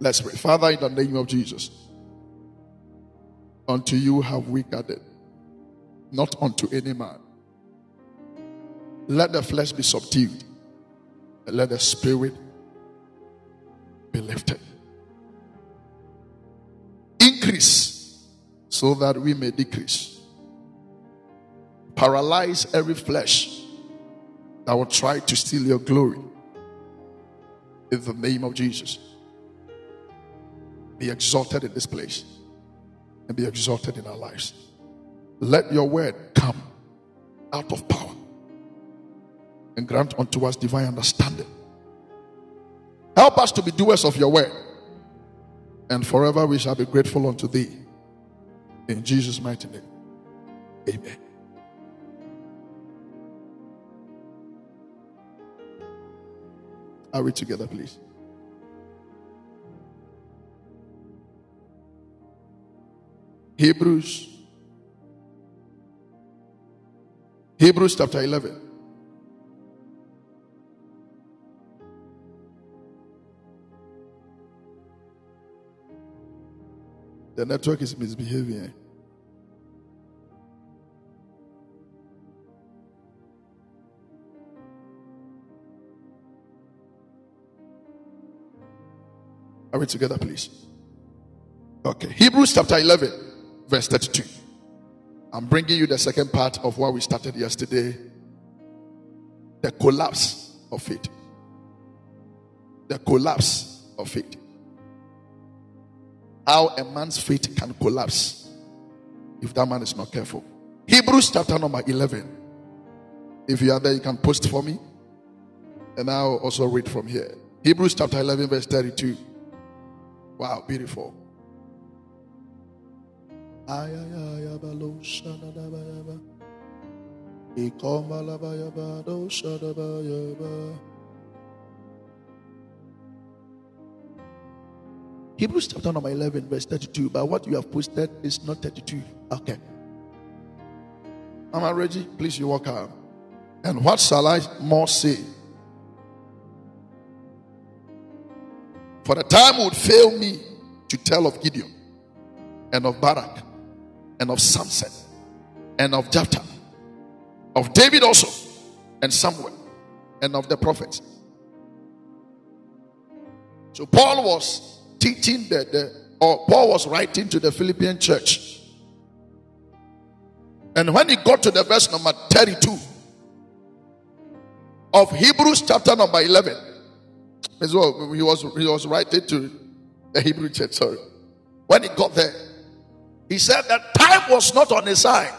Let's pray. Father, in the name of Jesus, unto you have we gathered, not unto any man. Let the flesh be subdued, and let the spirit be lifted. Increase so that we may decrease. Paralyze every flesh that will try to steal your glory. In the name of Jesus, be exalted in this place and be exalted in our lives. Let your word come out of power and grant unto us divine understanding. Help us to be doers of your word, and forever we shall be grateful unto thee. In Jesus' mighty name, amen. Are we together, please? Hebrews chapter 11. The network is misbehaving. Are we together, please? Okay. Hebrews chapter 11, verse 32. I'm bringing you the second part of what we started yesterday. The collapse of faith. The collapse of faith. How a man's faith can collapse if that man is not careful. Hebrews chapter number 11. If you are there, you can post for me. And I'll also read from here. Hebrews chapter 11, verse 32. Wow, beautiful. Hebrews chapter number 11, verse 32. But what you have posted is not 32. Okay. Mama Reggie, please, you walk out. And what shall I more say? For the time would fail me to tell of Gideon, and of Barak, and of Samson, and of Jephthah, of David also, and Samuel, and of the prophets. So Paul was teaching Paul was writing to the Philippian church. And when he got to the verse number 32 of Hebrews chapter number 11, as well, he was writing to the Hebrew church. Sorry, when he got there, he said that time was not on his side.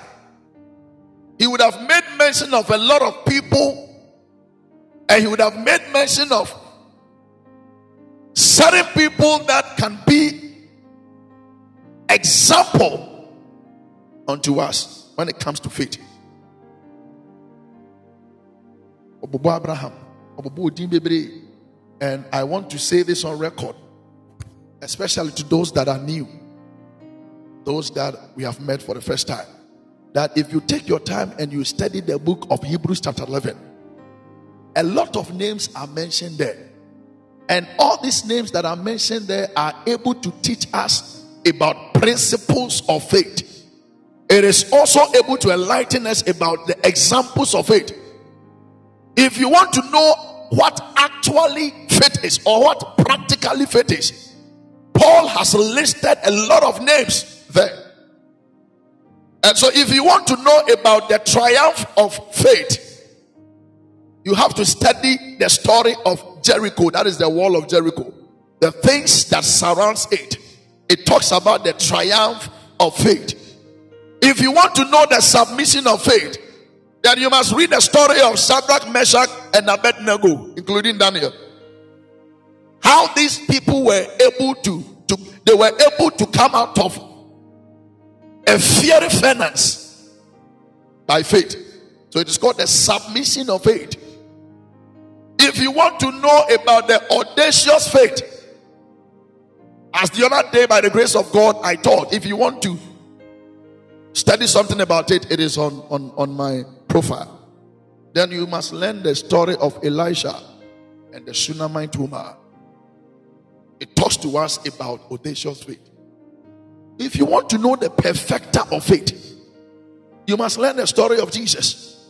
He would have made mention of a lot of people, and he would have made mention of certain people that can be example unto us when it comes to faith. Obobo Abraham, Obobo Odinbebre. And I want to say this on record, especially to those that are new, those that we have met for the first time, that if you take your time and you study the book of Hebrews chapter 11, a lot of names are mentioned there. And all these names that are mentioned there are able to teach us about principles of faith. It is also able to enlighten us about the examples of faith. If you want to know what actually faith is, or what practically faith is, Paul has listed a lot of names there. And so if you want to know about the triumph of faith, you have to study the story of Jericho. That is the wall of Jericho. The things that surrounds it. It talks about the triumph of faith. If you want to know the submission of faith, then you must read the story of Shadrach, Meshach, and Abednego, including Daniel. How these people were able to come out of a fiery furnace by faith. So it is called the submission of faith. If you want to know about the audacious faith, as the other day by the grace of God I taught, if you want to study something about it, it is on my profile. Then you must learn the story of Elisha and the Shunamite woman. It talks to us about audacious faith. If you want to know the perfecter of faith, you must learn the story of Jesus.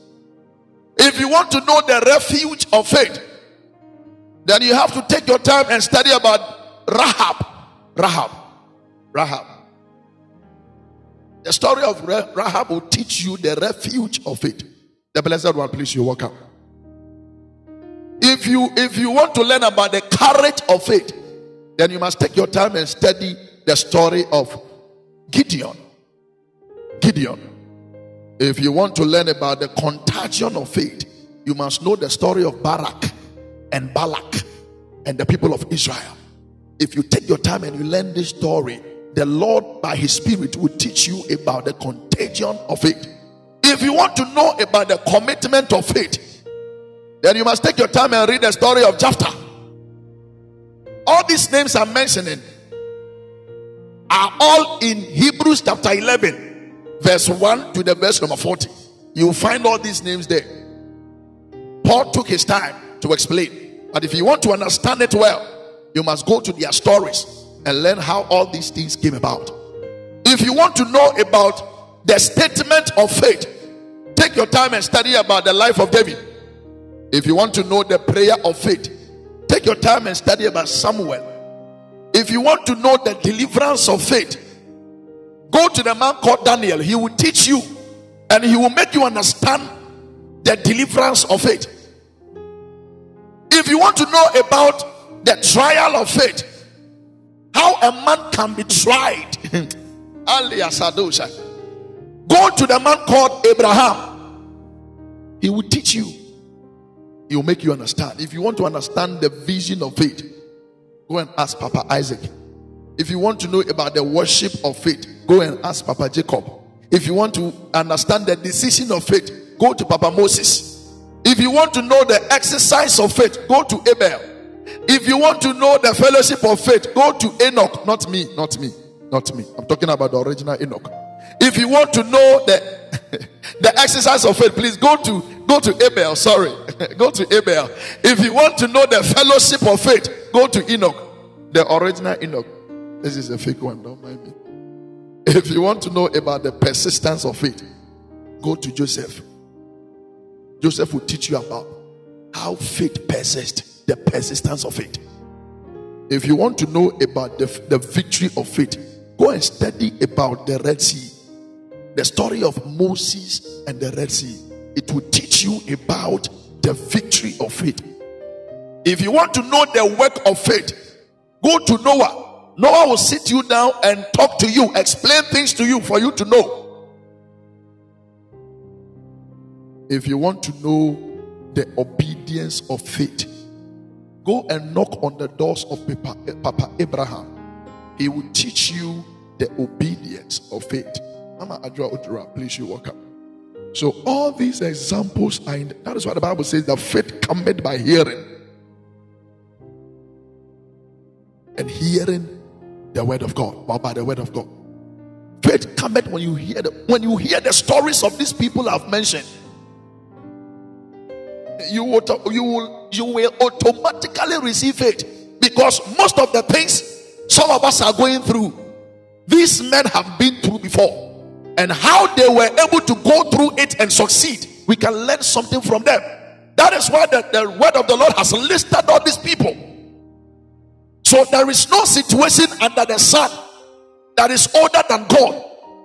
If you want to know the refuge of faith, then you have to take your time and study about Rahab. The story of Rahab will teach you the refuge of it. The blessed one, please, you walk up. If you want to learn about the courage of faith, then you must take your time and study the story of Gideon. If you want to learn about the contagion of faith, you must know the story of Barak and Balak and the people of Israel. If you take your time and you learn this story, the Lord by his spirit will teach you about the contagion of faith. If you want to know about the commitment of faith, then you must take your time and read the story of Jephthah. All these names I'm mentioning are all in Hebrews chapter 11 verse 1 to the verse number 40. You'll find all these names there. Paul took his time to explain, but if you want to understand it well, you must go to their stories and learn how all these things came about. If you want to know about the statement of faith, take your time and study about the life of David. If you want to know the prayer of faith, take your time and study about Samuel. If you want to know the deliverance of faith, go to the man called Daniel. He will teach you and he will make you understand the deliverance of faith. If you want to know about the trial of faith, how a man can be tried, go to the man called Abraham. He will teach you. He will make you understand. If you want to understand the vision of faith, go and ask Papa Isaac. If you want to know about the worship of faith, go and ask Papa Jacob. If you want to understand the decision of faith, go to Papa Moses. If you want to know the exercise of faith, go to Abel. If you want to know the fellowship of faith, go to Enoch. Not me. I'm talking about the original Enoch. If you want to know the exercise of faith, please go to Abel. Sorry, go to Abel. If you want to know the fellowship of faith, go to Enoch, the original Enoch. This is a fake one, don't mind me. If you want to know about the persistence of faith, go to Joseph. Joseph will teach you about how faith persists. The persistence of faith. If you want to know about the victory of faith, go and study about the Red Sea. The story of Moses and the Red Sea. It will teach you about the victory of faith. If you want to know the work of faith, go to Noah. Noah will sit you down and talk to you, explain things to you for you to know. If you want to know the obedience of faith, go and knock on the doors of Papa Abraham. He will teach you the obedience of faith. Mama Adra Odura, please, you walk up. So all these examples are in. That is what the Bible says, that faith cometh by hearing, and hearing the word of God. But by the word of God, faith cometh when you hear the stories of these people I've mentioned. You will automatically receive it, because most of the things some of us are going through, these men have been through before, and how they were able to go through it and succeed, we can learn something from them. That is why the word of the Lord has listed all these people. So there is no situation under the sun that is older than God.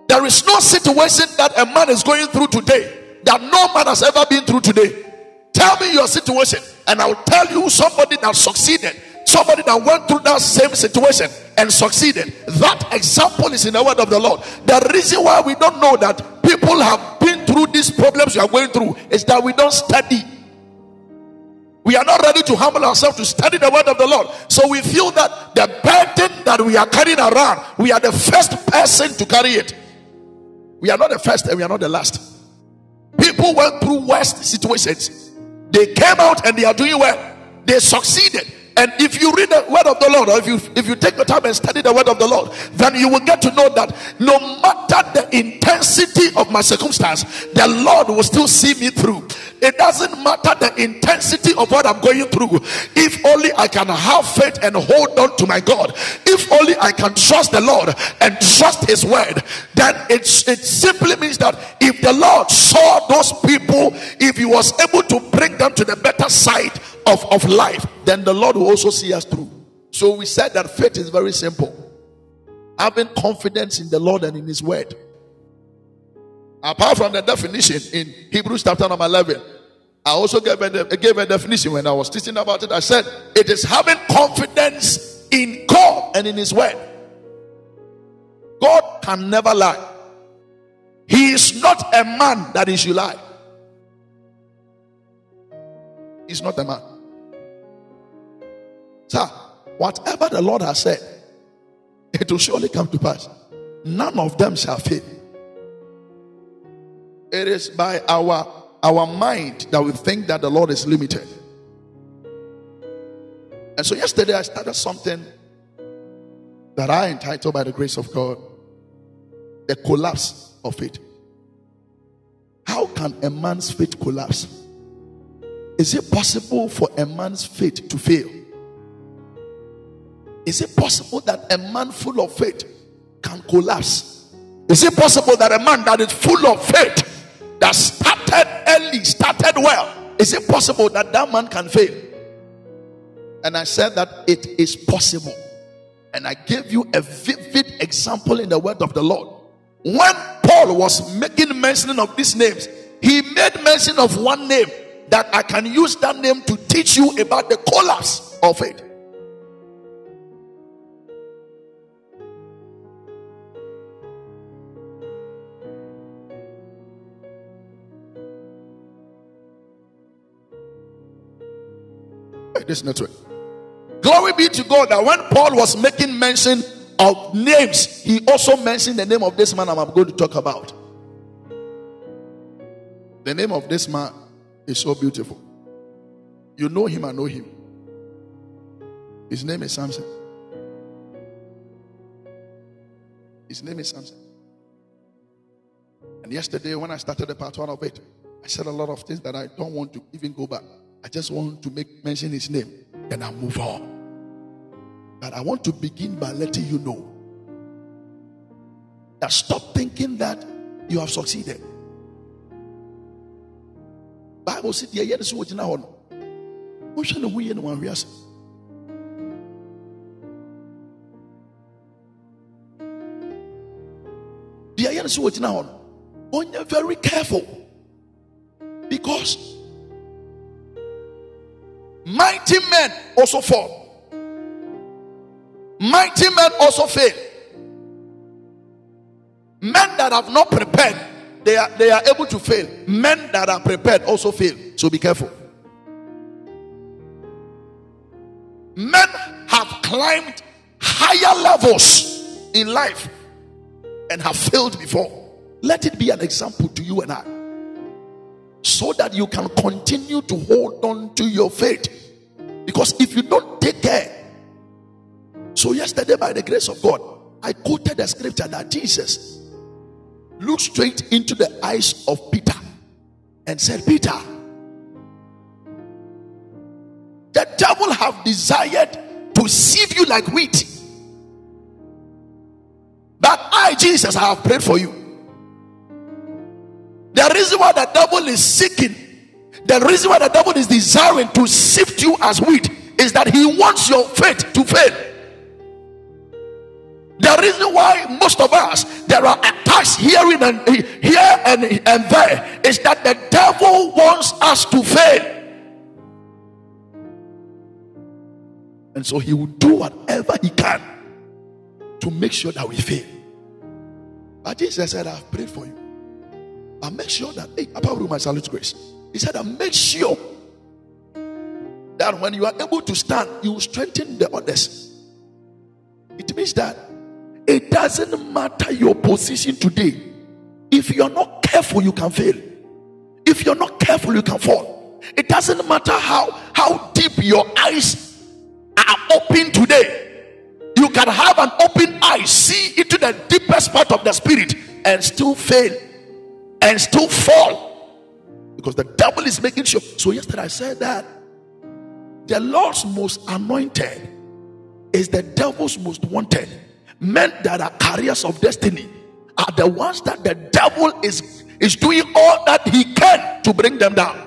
There is no situation that a man is going through today that no man has ever been through today. Tell me your situation, and I'll tell you somebody that succeeded, somebody that went through that same situation and succeeded. That example is in the word of the Lord. The reason why we don't know that people have been through these problems you are going through is that we don't study. We are not ready to humble ourselves to study the word of the Lord. So we feel that the burden that we are carrying around, we are the first person to carry it. We are not the first and we are not the last. People went through worse situations. They came out and they are doing well. They succeeded. And if you read the word of the Lord, or if you take the time and study the word of the Lord, then you will get to know that no matter the intensity of my circumstance, the Lord will still see me through. It doesn't matter the intensity of what I'm going through. If only I can have faith and hold on to my God, if only I can trust the Lord and trust his word, then it simply means that if the Lord saw those people, if he was able to bring them to the better side of life, then the Lord will also see us through. So we said that faith is very simple: having confidence in the Lord and in his word. Apart from the definition in Hebrews chapter number 11, I also gave a definition when I was teaching about it. I said it is having confidence in God and in his word. God can never lie. He is not a man that he should lie. He's not a man. Sir, whatever the Lord has said, it will surely come to pass. None of them shall fail. It is by our mind that we think that the Lord is limited. And so yesterday I started something that I entitled, by the grace of God, the collapse of faith. How can a man's faith collapse? Is it possible for a man's faith to fail? Is it possible that a man full of faith can collapse? Is it possible that a man that is full of faith, that started well, is it possible that that man can fail? And I said that it is possible. And I gave you a vivid example in the word of the Lord. When Paul was making mention of these names, he made mention of one name, that I can use that name to teach you about the collapse of faith. This network. Glory be to God that when Paul was making mention of names, he also mentioned the name of this man I'm going to talk about. The name of this man is so beautiful. You know him, I know him. His name is Samson. His name is Samson. And yesterday when I started the part one of it, I said a lot of things that I don't want to even go back. I just want to mention his name, then I'll move on. But I want to begin by letting you know that stop thinking that you have succeeded. Bible says, you're very careful, because mighty men also fall, mighty men also fail. Men that have not prepared, they are able to fail. Men that are prepared also fail. So be careful. Men have climbed higher levels in life and have failed before. Let it be an example to you and I, so that you can continue to hold on to your faith. Because if you don't take care. So yesterday, by the grace of God, I quoted the scripture that Jesus looked straight into the eyes of Peter and said, Peter, the devil have desired to sieve you like wheat, but I, Jesus, I have prayed for you. The reason why the devil is seeking, the reason why the devil is desiring to sift you as wheat, is that he wants your faith to fail. The reason why most of us, there are attacks here and there, is that the devil wants us to fail. And so he will do whatever he can to make sure that we fail. But Jesus said, I have prayed for you. And make sure that, hey, apart from my salute grace, he said, and make sure that when you are able to stand, you will strengthen the others. It means that it doesn't matter your position today. If you are not careful, you can fail. If you are not careful, you can fall. It doesn't matter how deep your eyes open today. You can have an open eye, see into the deepest part of the spirit and still fail and still fall, because the devil is making sure. So yesterday I said that the Lord's most anointed is the devil's most wanted. Men that are carriers of destiny are the ones that the devil is doing all that he can to bring them down.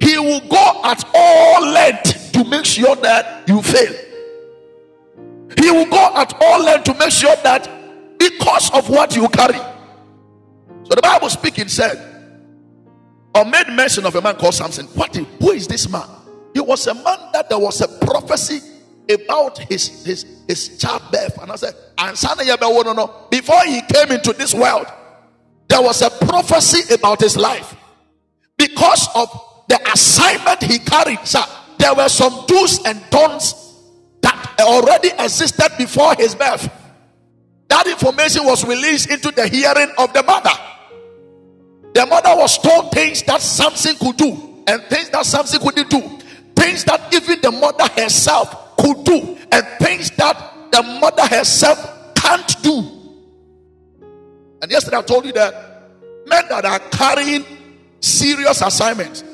He will go at all lengths to make sure that you fail. He will go at all lengths to make sure that because of what you carry. So the Bible speaking said, or made mention of a man called Samson. Who is this man? He was a man that there was a prophecy about his childbirth. And I said, before he came into this world, there was a prophecy about his life. Because of the assignment he carried, sir, there were some do's and don'ts that already existed before his birth. That information was released into the hearing of the mother. The mother was told things that Samson could do and things that Samson couldn't do. Things that even the mother herself could do and things that the mother herself can't do. And yesterday I told you that men that are carrying serious assignments,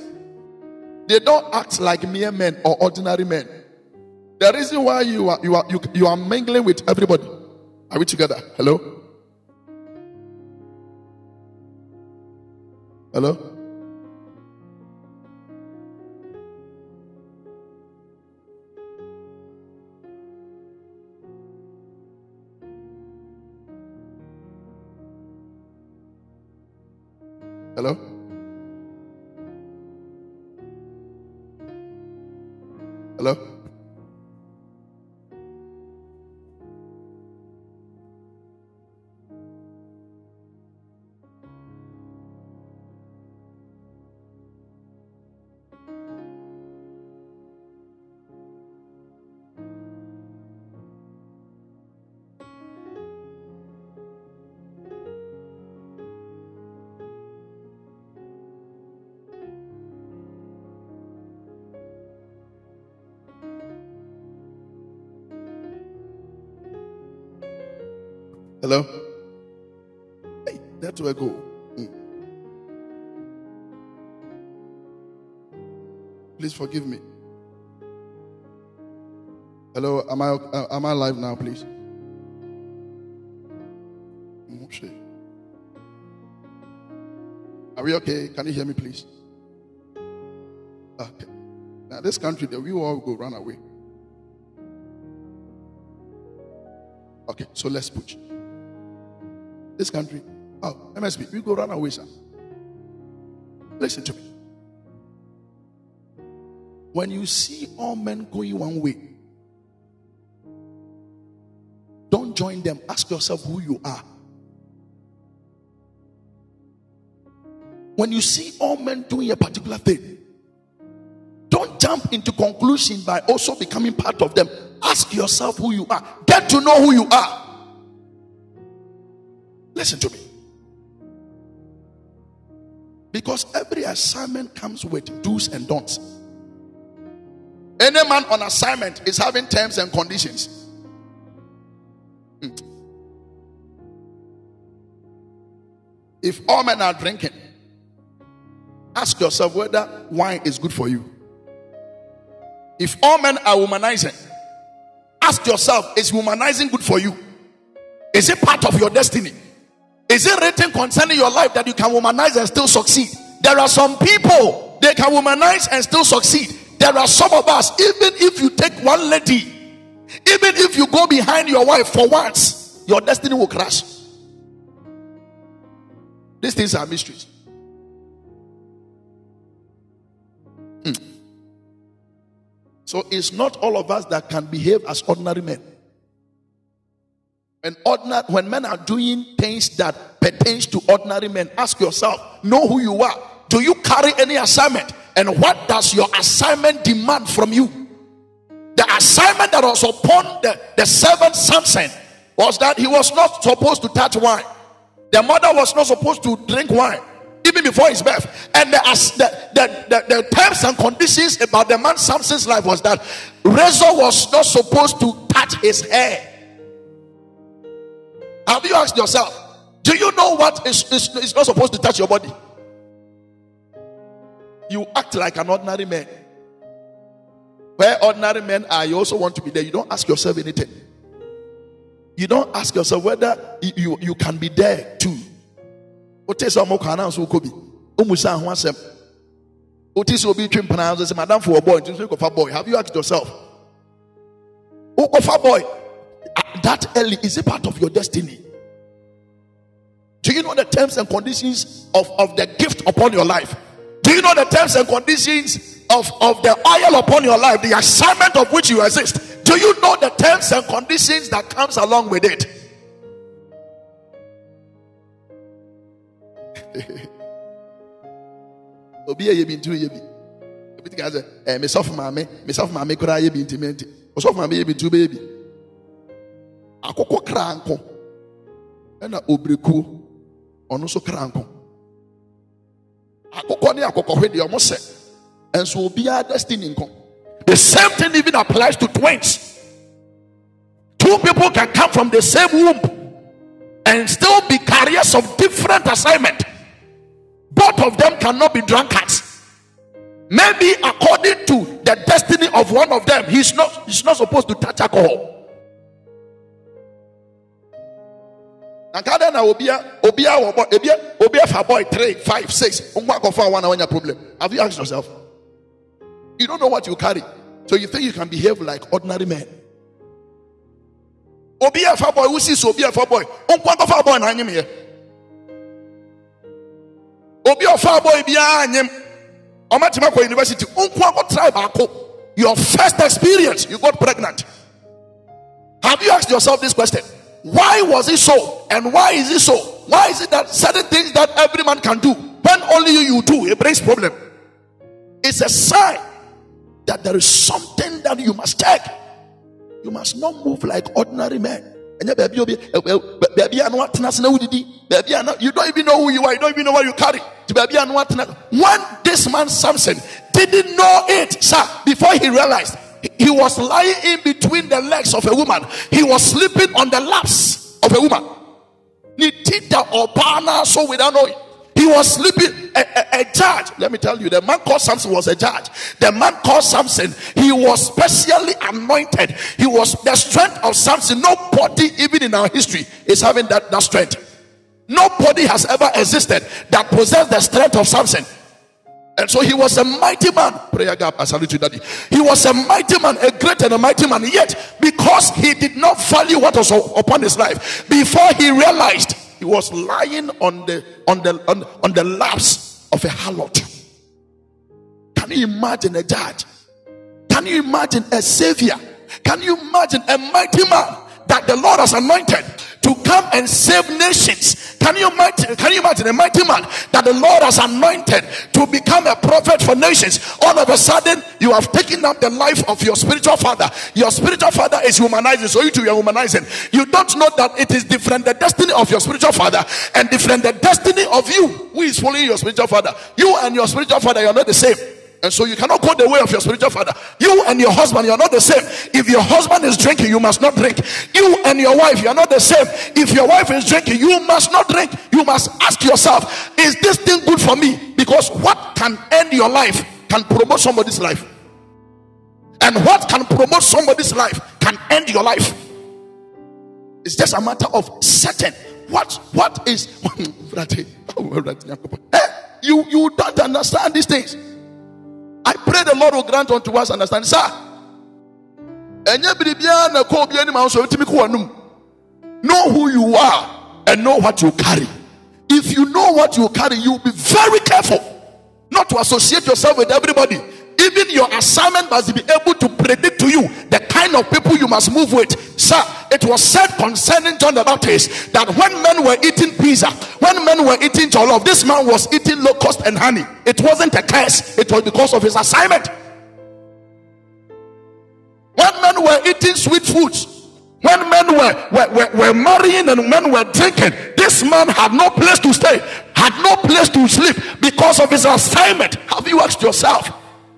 they don't act like mere men or ordinary men. The reason why you are mingling with everybody. Are we together? Hello? Hello? Hello? Hello? Hello? Hey, that's where I go. Please forgive me. Hello, am I live now, please? Are we okay? Can you hear me, please? Okay. Now, this country, the we all go run away. Okay, so let's push. This country, oh, MSB, we go run away, sir. Listen to me. When you see all men going one way, don't join them. Ask yourself who you are. When you see all men doing a particular thing, don't jump into conclusion by also becoming part of them. Ask yourself who you are. Get to know who you are. Listen to me. Because every assignment comes with do's and don'ts. Any man on assignment is having terms and conditions. If all men are drinking, ask yourself whether wine is good for you. If all men are womanizing, ask yourself, is womanizing good for you? Is it part of your destiny? Is it written concerning your life that you can womanize and still succeed? There are some people, they can womanize and still succeed. There are some of us, even if you take one lady, even if you go behind your wife for once, your destiny will crash. These things are mysteries. So it's not all of us that can behave as ordinary men. When men are doing things that pertains to ordinary men, ask yourself, know who you are. Do you carry any assignment? And what does your assignment demand from you? The assignment that was upon the servant Samson was that he was not supposed to touch wine. The mother was not supposed to drink wine. Even immediately before his birth. And the terms and conditions about the man Samson's life was that razor was not supposed to touch his hair. Have you asked yourself, do you know what is not supposed to touch your body? You act like an ordinary man. Where ordinary men are, you also want to be there. You don't ask yourself anything. You don't ask yourself whether you can be there too. Have you asked yourself? That early, is a part of your destiny? Do you know the terms and conditions of the gift upon your life? Do you know the terms and conditions of the oil upon your life, the assignment of which you exist? Do you know the terms and conditions that comes along with it? Akoko kranko na obreku ono so kranko akoko ni akoko hwe de omo se enso obi a destiny nko. The same thing even applies to twins. Two people can come from the same womb and still be carriers of different assignment. Both of them cannot be drunkards. Maybe according to the destiny of one of them, he's not supposed to touch alcohol. Boy 3, 5, 6. Problem. Have you asked yourself? You don't know what you carry, so you think you can behave like ordinary men. Boy, who sees boy? Boy University. Your first experience, you got pregnant. Have you asked yourself this question? Why was it so? And why is it so? Why is it that certain things that every man can do, when only you do, it brings problem? It's a sign that there is something that you must take. You must not move like ordinary men. You don't even know who you are. You don't even know what you carry. When this man Samson didn't know it, sir, before he realized, he was lying in between the legs of a woman. He was sleeping on the laps of a woman. So without knowing, he was sleeping. A judge. Let me tell you, the man called Samson was a judge. The man called Samson, he was specially anointed. He was the strength of Samson. Nobody, even in our history, is having that strength. Nobody has ever existed that possessed the strength of Samson. And so he was a mighty man. Prayer gap, I salute you, Daddy. He was a mighty man, a great and a mighty man. Yet, because he did not value what was upon his life, before he realized, he was lying on the laps of a harlot. Can you imagine a judge? Can you imagine a savior? Can you imagine a mighty man that the Lord has anointed to come and save nations? Can you imagine a mighty man that the Lord has anointed to become a prophet for nations? All of a sudden, you have taken up the life of your spiritual father. Your spiritual father is humanizing, so you too are humanizing. You don't know that it is different, the destiny of your spiritual father, and different the destiny of you who is following your spiritual father. You and your spiritual father, you are not the same. And so you cannot go the way of your spiritual father. You and your husband, you are not the same. If your husband is drinking, you must not drink. You and your wife, you are not the same. If your wife is drinking, you must not drink. You must ask yourself, is this thing good for me? Because what can end your life can promote somebody's life. And what can promote somebody's life can end your life. It's just a matter of certain. What is... You don't understand these things. I pray the Lord will grant unto us understanding. Sir, know who you are and know what you carry. If you know what you carry, you'll be very careful not to associate yourself with everybody. Even your assignment must be able to predict to you the kind of people you must move with. Sir, it was said concerning John the Baptist that when men were eating pizza, when men were eating jollof, this man was eating locust and honey. It wasn't a curse, it was because of his assignment. When men were eating sweet foods, when men were marrying and men were drinking, this man had no place to stay. had no place to sleep because of his assignment. Have you asked yourself,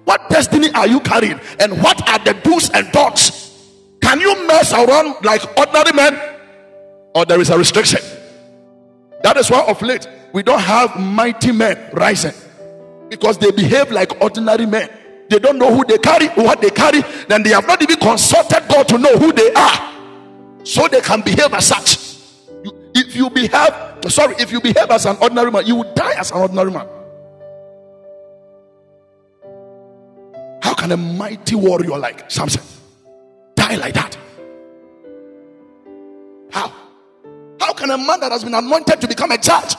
what destiny are you carrying, and what are the do's and don'ts? Can you mess around like ordinary men, or there is a restriction? That is why of late we don't have mighty men rising, because they behave like ordinary men. They don't know who they carry, what they carry, then they have not even consulted God to know who they are, so they can behave as such. If you behave as an ordinary man, you will die as an ordinary man. How can a mighty warrior like Samson die like that? How can a man that has been anointed to become a judge,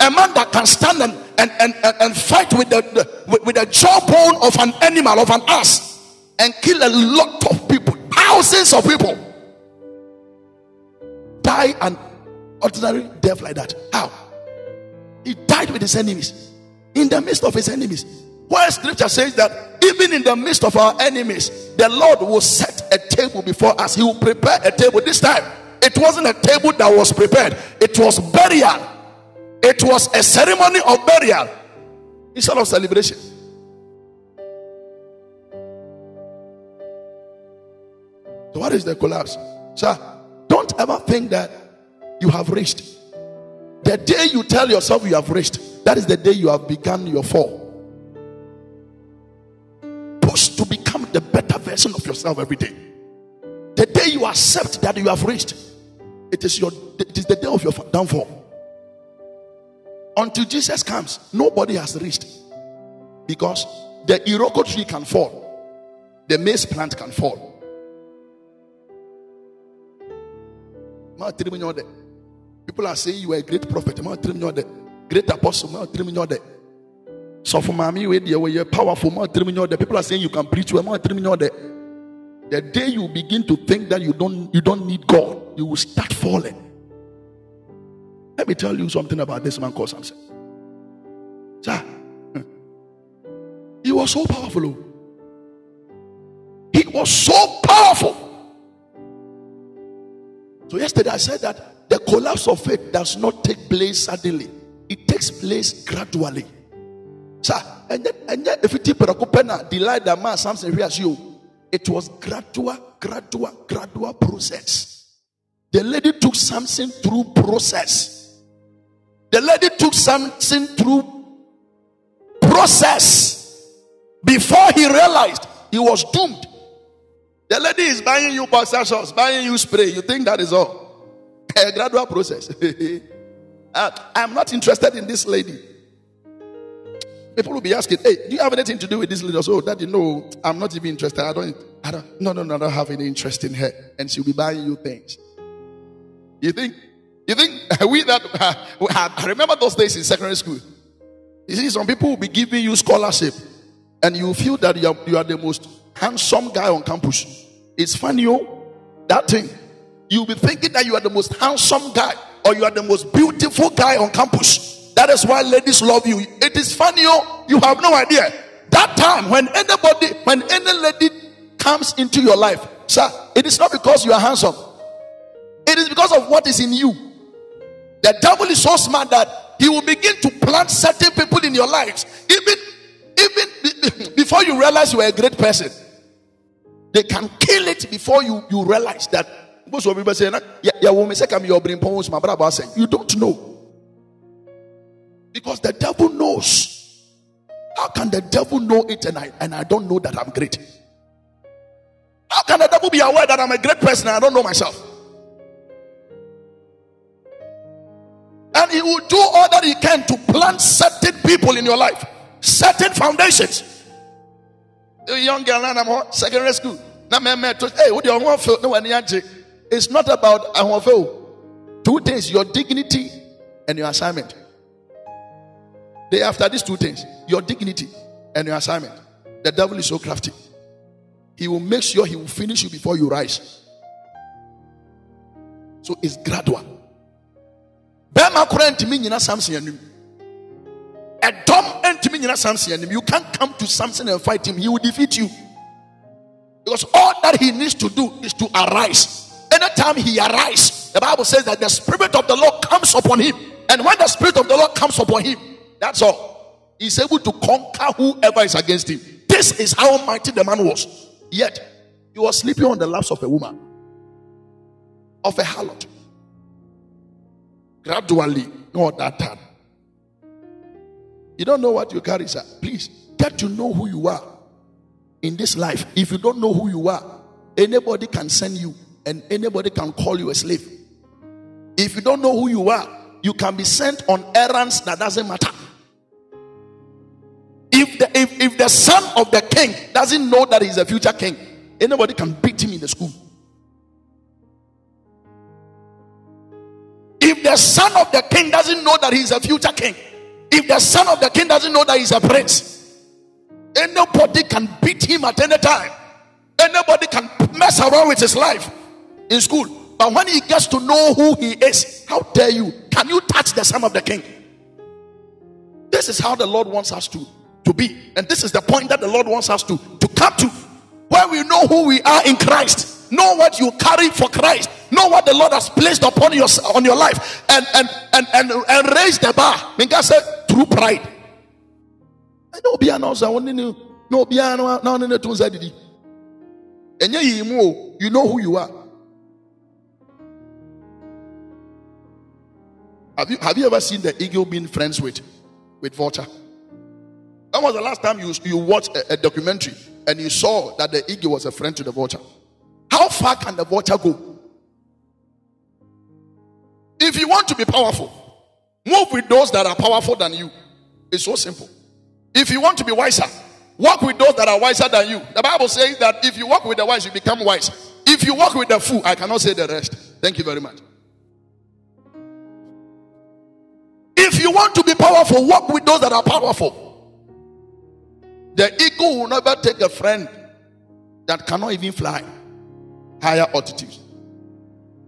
a man that can stand and fight with the jawbone of an animal, of an ass, and kill a lot of people, thousands of people, die an ordinary death like that? How? He died with his enemies, in the midst of his enemies. Where scripture says that even in the midst of our enemies, the Lord will set a table before us. He will prepare a table. This time, it wasn't a table that was prepared. It was burial. It was a ceremony of burial instead of celebration. So what is the collapse? Sir, don't ever think that you have reached. The day you tell yourself you have reached, that is the day you have begun your fall. Push to become the better version of yourself every day. The day you accept that you have reached, it is the day of your downfall. Until Jesus comes, nobody has reached, because the iroko tree can fall, the maize plant can fall. People are saying you are a great prophet, great apostle, so for mommy, you are powerful. People are saying you can preach. The day you begin to think that you don't need God, you will start falling. Let me tell you something about this man called Samson. Sir, he was so powerful. He was so powerful. So yesterday I said that the collapse of faith does not take place suddenly. It takes place gradually. Sir, and yet if you take Perakupena, Delilah, man, Samson, here's you. It was gradual process. The lady took Samson through process. The lady took Samson through process before he realized he was doomed. The lady is buying you possessions, buying you spray. You think that is all? A gradual process. I'm not interested in this lady. People will be asking, "Hey, do you have anything to do with this lady?" "Oh, Daddy, no, I'm not even interested. I don't have any interest in her." And she'll be buying you things. You think we that I remember those days in secondary school. You see, some people will be giving you scholarship, and you feel that you are the most handsome guy on campus. It's funny, that thing. You'll be thinking that you are the most handsome guy, or you are the most beautiful guy on campus. That is why ladies love you. It is funny, you have no idea. That time when any lady comes into your life, sir, it is not because you are handsome. It is because of what is in you. The devil is so smart that he will begin to plant certain people in your lives. Even before you realize you are a great person, they can kill it before you realize that. Most of people say, you don't know. Because the devil knows. How can the devil know it and I don't know that I'm great? How can the devil be aware that I'm a great person and I don't know myself? And he will do all that he can to plant certain people in your life, certain foundations. The young girl, I'm secondary school. It's not about 2 things: your dignity and your assignment. Day after these 2 things, your dignity and your assignment. The devil is so crafty; he will make sure he will finish you before you rise. So it's gradual. You can't come to Samson and fight him. He will defeat you. Because all that he needs to do is to arise. Anytime he arises, the Bible says that the Spirit of the Lord comes upon him And when the Spirit of the Lord comes upon him, that's all, he's able to conquer whoever is against him. This is how mighty the man was. Yet, he was sleeping on the laps of a woman, of a harlot. Gradually, not that time. You don't know what you carry, sir. Please, get to know who you are in this life. If you don't know who you are, anybody can send you and anybody can call you a slave. If you don't know who you are, you can be sent on errands that doesn't matter. If the son of the king doesn't know that he's a future king, anybody can beat him in the school. If the son of the king doesn't know that he's a future king, if the son of the king doesn't know that he's a prince, anybody can beat him at any time. Anybody can mess around with his life in school. But when he gets to know who he is, how dare you? Can you touch the son of the king? This is how the Lord wants us to be. And this is the point that the Lord wants us to come to. Where we know who we are in Christ. Know what you carry for Christ. Know what the Lord has placed upon your, on your life. And raise the bar. When God said, through pride. I don't be announced. I only knew. No, be announced. No, no, no, no. And you know who you are. Have you ever seen the eagle being friends with vulture? When was the last time you watched a documentary and you saw that the eagle was a friend to the vulture? How far can the vulture go? If you want to be powerful, move with those that are powerful than you. It's so simple. If you want to be wiser, walk with those that are wiser than you. The Bible says that if you walk with the wise, you become wise. If you walk with the fool, I cannot say the rest. Thank you very much. If you want to be powerful, walk with those that are powerful. The eagle will never take a friend that cannot even fly higher altitudes.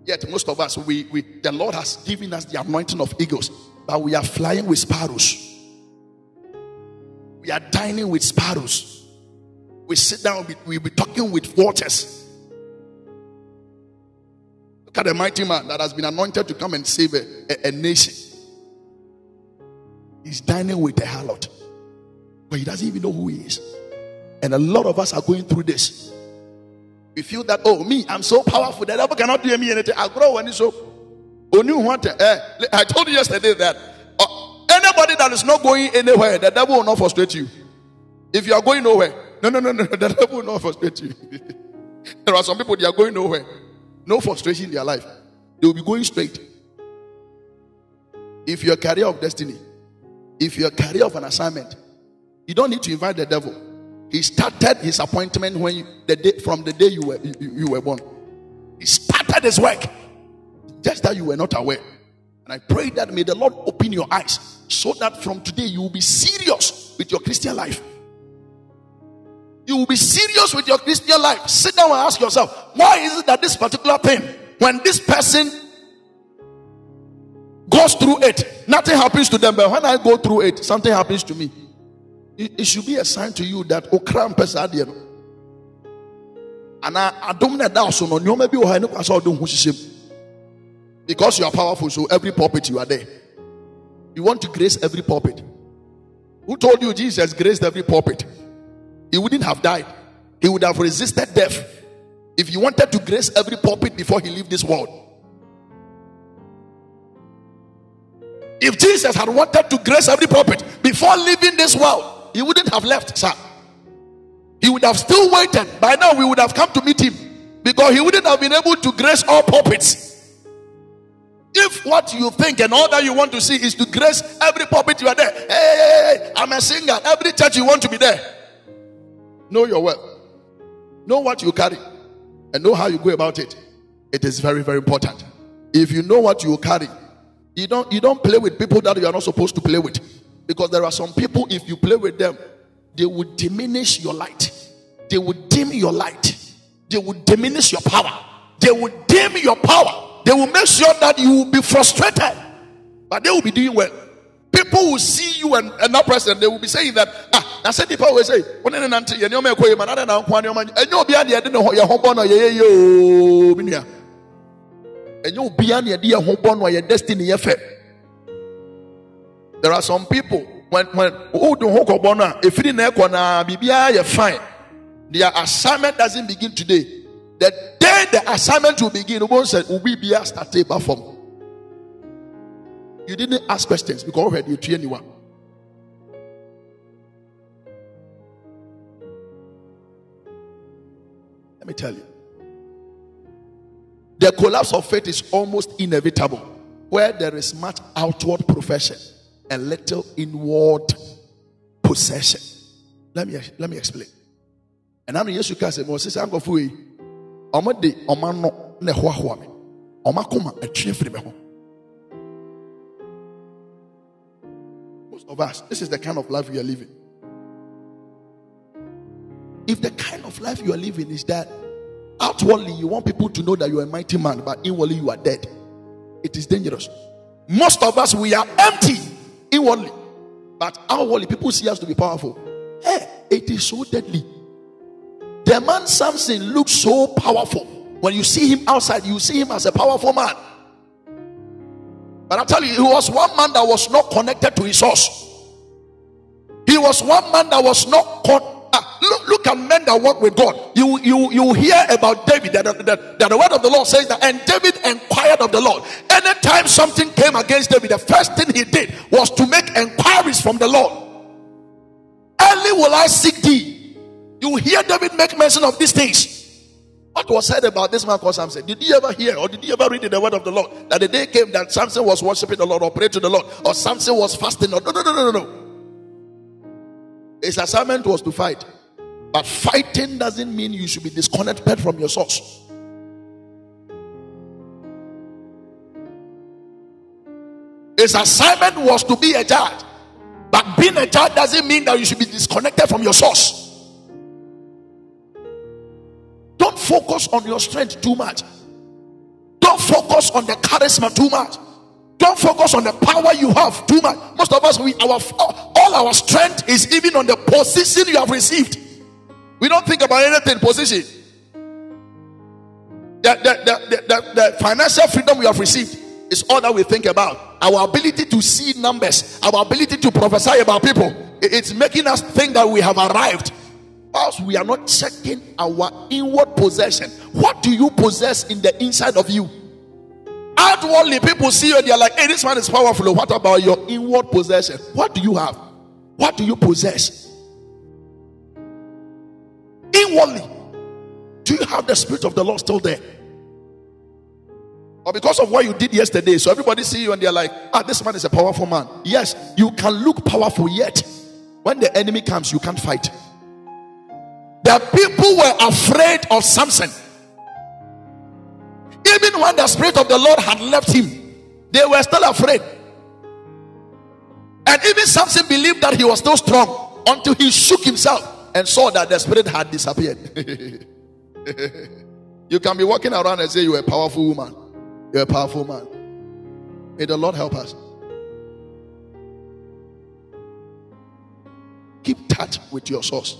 Yet most of us, the Lord has given us the anointing of eagles, but we are flying with sparrows. We are dining with sparrows. We sit down, we'll be talking with vultures. Look at the mighty man that has been anointed to come and save a nation. He's dining with a harlot. But he doesn't even know who he is. And a lot of us are going through this. We feel that, oh, me, I'm so powerful. The devil cannot do me anything. I grow when it's so. I told you yesterday that anybody that is not going anywhere, the devil will not frustrate you. If you are going nowhere, no, the devil will not frustrate you. There are some people, they are going nowhere. No frustration in their life. They will be going straight. If you are a carrier of destiny, if you are a carrier of an assignment, you don't need to invite the devil. He started his appointment from the day you were born. He started his work. Just that you were not aware. And I pray that may the Lord open your eyes so that from today you will be serious with your Christian life. You will be serious with your Christian life. Sit down and ask yourself, why is it that this particular thing, when this person goes through it, nothing happens to them, but when I go through it, something happens to me? It should be a sign to you that okram pesadiye no. Ana adom na da so no nyoma bi o ha ne kwasa odon ho shishem. Because you are powerful, so every pulpit you are there. You want to grace every pulpit. Who told you Jesus graced every pulpit? He wouldn't have died. He would have resisted death. If you wanted to grace every pulpit before he leave this world. If Jesus had wanted to grace every pulpit before leaving this world, he wouldn't have left, sir. He would have still waited. By now, we would have come to meet him. Because he wouldn't have been able to grace all pulpits. If what you think and all that you want to see is to grace every pulpit you are there. Hey, I'm a singer. Every church you want to be there. Know your work. Know what you carry. And know how you go about it. It is very, very important. If you know what you carry, you don't play with people that you are not supposed to play with. Because there are some people, if you play with them, they will diminish your light. They will dim your light. They will diminish your power. They will dim your power. They will make sure that you will be frustrated. But they will be doing well. People will see you and that person, they will be saying that, that's the people will say, and you will be on your destiny. There are some people when fine. Their assignment doesn't begin today. The day the assignment will begin, you didn't ask questions because you treat anyone. Let me tell you. The collapse of faith is almost inevitable where there is much outward profession and little inward possession. Let me explain. And I'm Yesu ka say Moses an go fu yi. Omo de oma no na hoahoa me. Oma koma atwe firi me ho. Most of us, this is the kind of life we are living. If the kind of life you are living is that outwardly you want people to know that you are a mighty man, but inwardly you are dead, it is dangerous. Most of us, we are empty inwardly, but outwardly people see us to be powerful. Hey, it is so deadly. The man Samson looks so powerful. When you see him outside, you see him as a powerful man. But I tell you, he was one man that was not connected to his source. He was one man that was not connected. Look at men that walk with God. You hear about David, that the word of the Lord says that, and David inquired of the Lord. Anytime something came against David, the first thing he did was to make inquiries from the Lord. Early will I seek thee. You hear David make mention of these things. What was said about this man called Samson? Did you ever hear or did you ever read in the word of the Lord that the day came that Samson was worshiping the Lord or prayed to the Lord or Samson was fasting? Or no. His assignment was to fight. But fighting doesn't mean you should be disconnected from your source. His assignment was to be a judge. But being a judge doesn't mean that you should be disconnected from your source. Don't focus on your strength too much. Don't focus on the charisma too much. Don't focus on the power you have too much. Most of us, all our strength is even on the position you have received. We don't think about anything position. The financial freedom we have received is all that we think about. Our ability to see numbers, our ability to prophesy about people, it's making us think that we have arrived. Whilst we are not checking our inward possession. What do you possess in the inside of you? Outwardly, people see you and they're like, hey, this man is powerful. What about your inward possession? What do you have? What do you possess? Inwardly, do you have the Spirit of the Lord still there? Or because of what you did yesterday, so everybody see you and they're like, ah, this man is a powerful man. Yes, you can look powerful, yet when the enemy comes, you can't fight. The people were afraid of Samson. Even when the Spirit of the Lord had left him, they were still afraid. And even Samson believed that he was still strong until he shook himself and saw that the Spirit had disappeared. You can be walking around and say, you're a powerful woman. You're a powerful man. May the Lord help us. Keep touch with your source.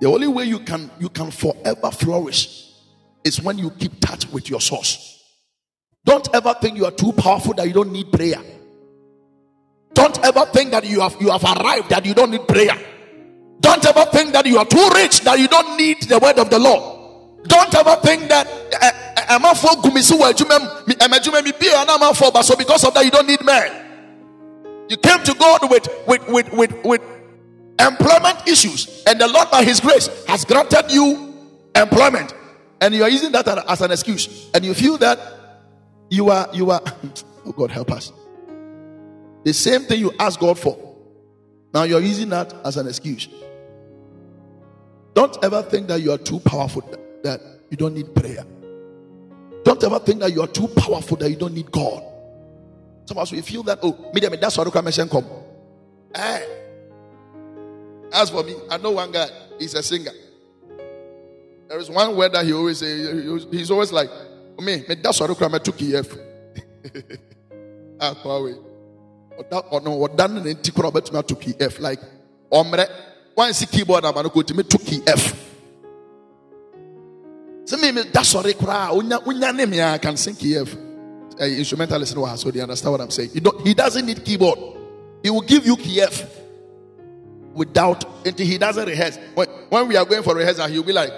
The only way you can forever flourish is when you keep touch with your source. Don't ever think you are too powerful that you don't need prayer. Don't ever think that you have arrived that you don't need prayer. Don't ever think that you are too rich that you don't need the word of the Lord. Don't ever think that so because of that you don't need men. You came to God with employment issues, and the Lord by his grace has granted you employment, and you are using that as an excuse, and you feel that you are oh God help us, the same thing you asked God for, now you are using that as an excuse. Don't ever think that you are too powerful that you don't need prayer. Don't ever think that you are too powerful that you don't need God. Some of us, we feel that, oh, that's what I come. As for me, I know one guy, he's a singer. There is one word that he always says, he's always like, me that's what I took EF. Like, why is the keyboard I'm going to took EF? So me, that's what I can sing EF. instrumentalist in Noah, so they understand what I'm saying. He doesn't need keyboard. He will give you Kiev without, until he doesn't rehearse. When we are going for rehearsal, he'll be like,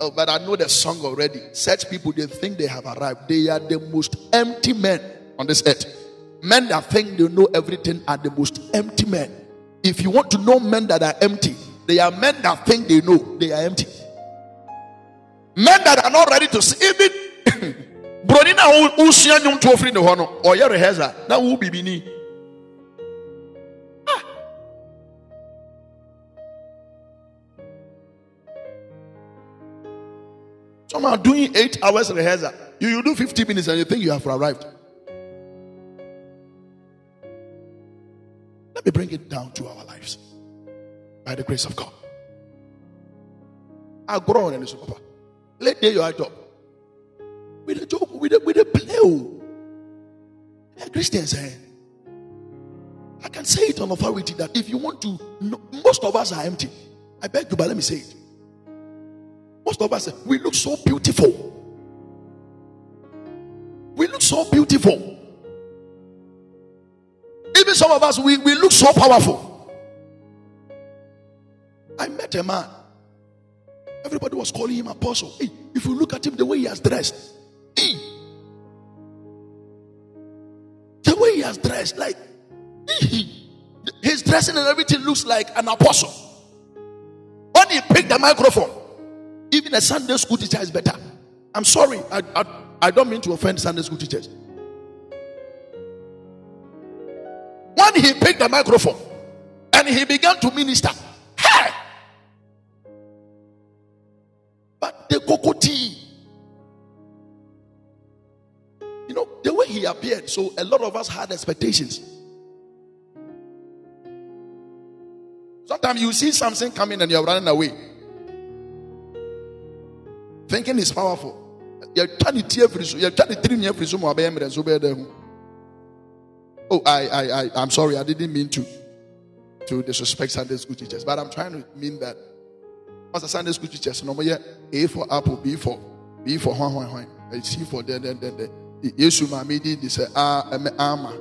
oh, but I know the song already. Such people, they think they have arrived. They are the most empty men on this earth. Men that think they know everything are the most empty men. If you want to know men that are empty, they are men that think they know. They are empty. Men that are not ready to see. Even Brodina who see anyone to offer in the honor or your rehearsal, that will be me. Some are doing 8 hours rehearsal. You do 50 minutes and you think you have arrived. Let me bring it down to our lives. By the grace of God. I grow on in this papa. Let day you are top. With a joke, with a play. Christians, I can say it on authority that if you want to, most of us are empty. I beg you, but let me say it. Most of us, we look so beautiful. We look so beautiful. Even some of us, we look so powerful. I met a man. Everybody was calling him apostle. Hey, if you look at him, the way he has dressed. Hey, the way he has dressed. Like, his dressing and everything looks like an apostle. When he picked the microphone, even a Sunday school teacher is better. I'm sorry. I don't mean to offend Sunday school teachers. When he picked the microphone and he began to minister, hey! But the cocotte, you know, the way he appeared, so a lot of us had expectations. Sometimes you see something coming and you're running away. Thinking is powerful. Oh, I'm sorry, I didn't mean to disrespect Sunday school teachers, but I'm trying to mean that as a Sunday school teachers, A for apple, B for hoin, C for then. Yesu mami di say ama,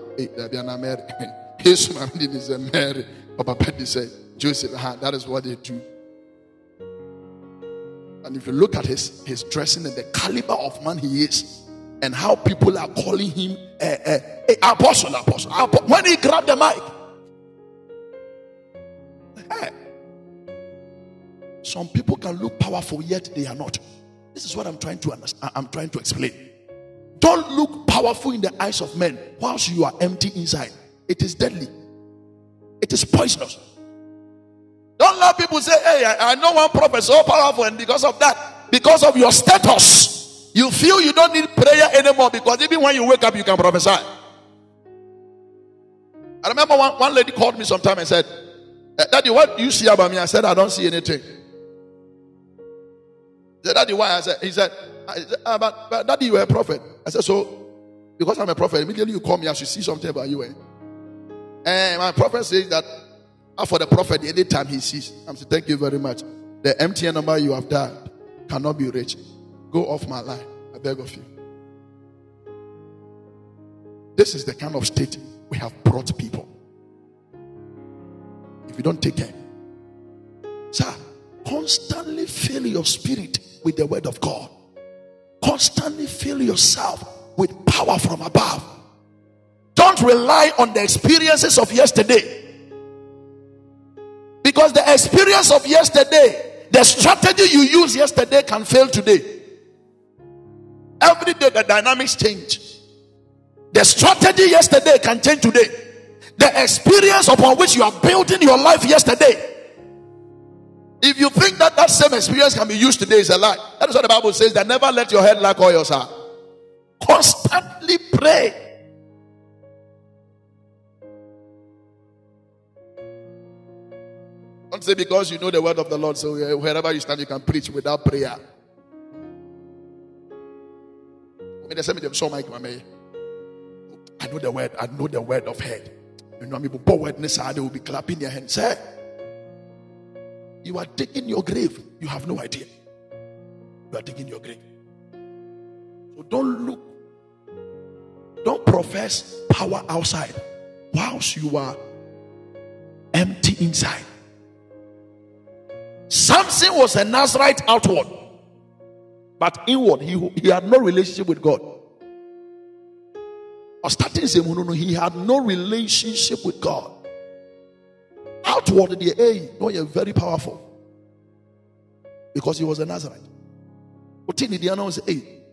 Yesu mami di say Mary, Papa di say Joseph. That is what they do. And if you look at his dressing and the caliber of man he is, and how people are calling him apostle. When he grabbed the mic, hey, some people can look powerful yet they are not. This is what I'm trying to understand. I'm trying to explain. Don't look powerful in the eyes of men whilst you are empty inside. It is deadly. It is poisonous. Don't let people say, hey, I know one prophet so powerful, and because of that, because of your status, you feel you don't need prayer anymore, because even when you wake up, you can prophesy. I remember one lady called me sometime and said, Daddy, what do you see about me? I said, I don't see anything. She said, Daddy, why? I said, but Daddy, you were a prophet. I said, so, because I'm a prophet, immediately you call me, I should see something about you. And my prophet says that, for the prophet, anytime he sees, I'm saying, thank you very much. The MTN number you have dialed cannot be reached. Go off my line. I beg of you. This is the kind of state we have brought people. If you don't take care, sir, constantly fill your spirit with the word of God. Constantly fill yourself with power from above. Don't rely on the experiences of yesterday. Because the experience of yesterday, the strategy you used yesterday can fail today. Every day the dynamics change. The strategy yesterday can change today. The experience upon which you are building your life yesterday. If you think that same experience can be used today, is a lie. That is what the Bible says, that never let your head lack oil, sir. Constantly pray. Don't say because you know the word of the Lord, so wherever you stand, you can preach without prayer. I know the word of head. You know, people witness, they will be clapping their hands. Hey, you are taking your grave. You have no idea. You are taking your grave. So don't look Don't profess power outside whilst you are empty inside. Samson was a Nazarite outward, but inward he had no relationship with God. He had no relationship with God. Outward, you're very powerful because he was a Nazarite. The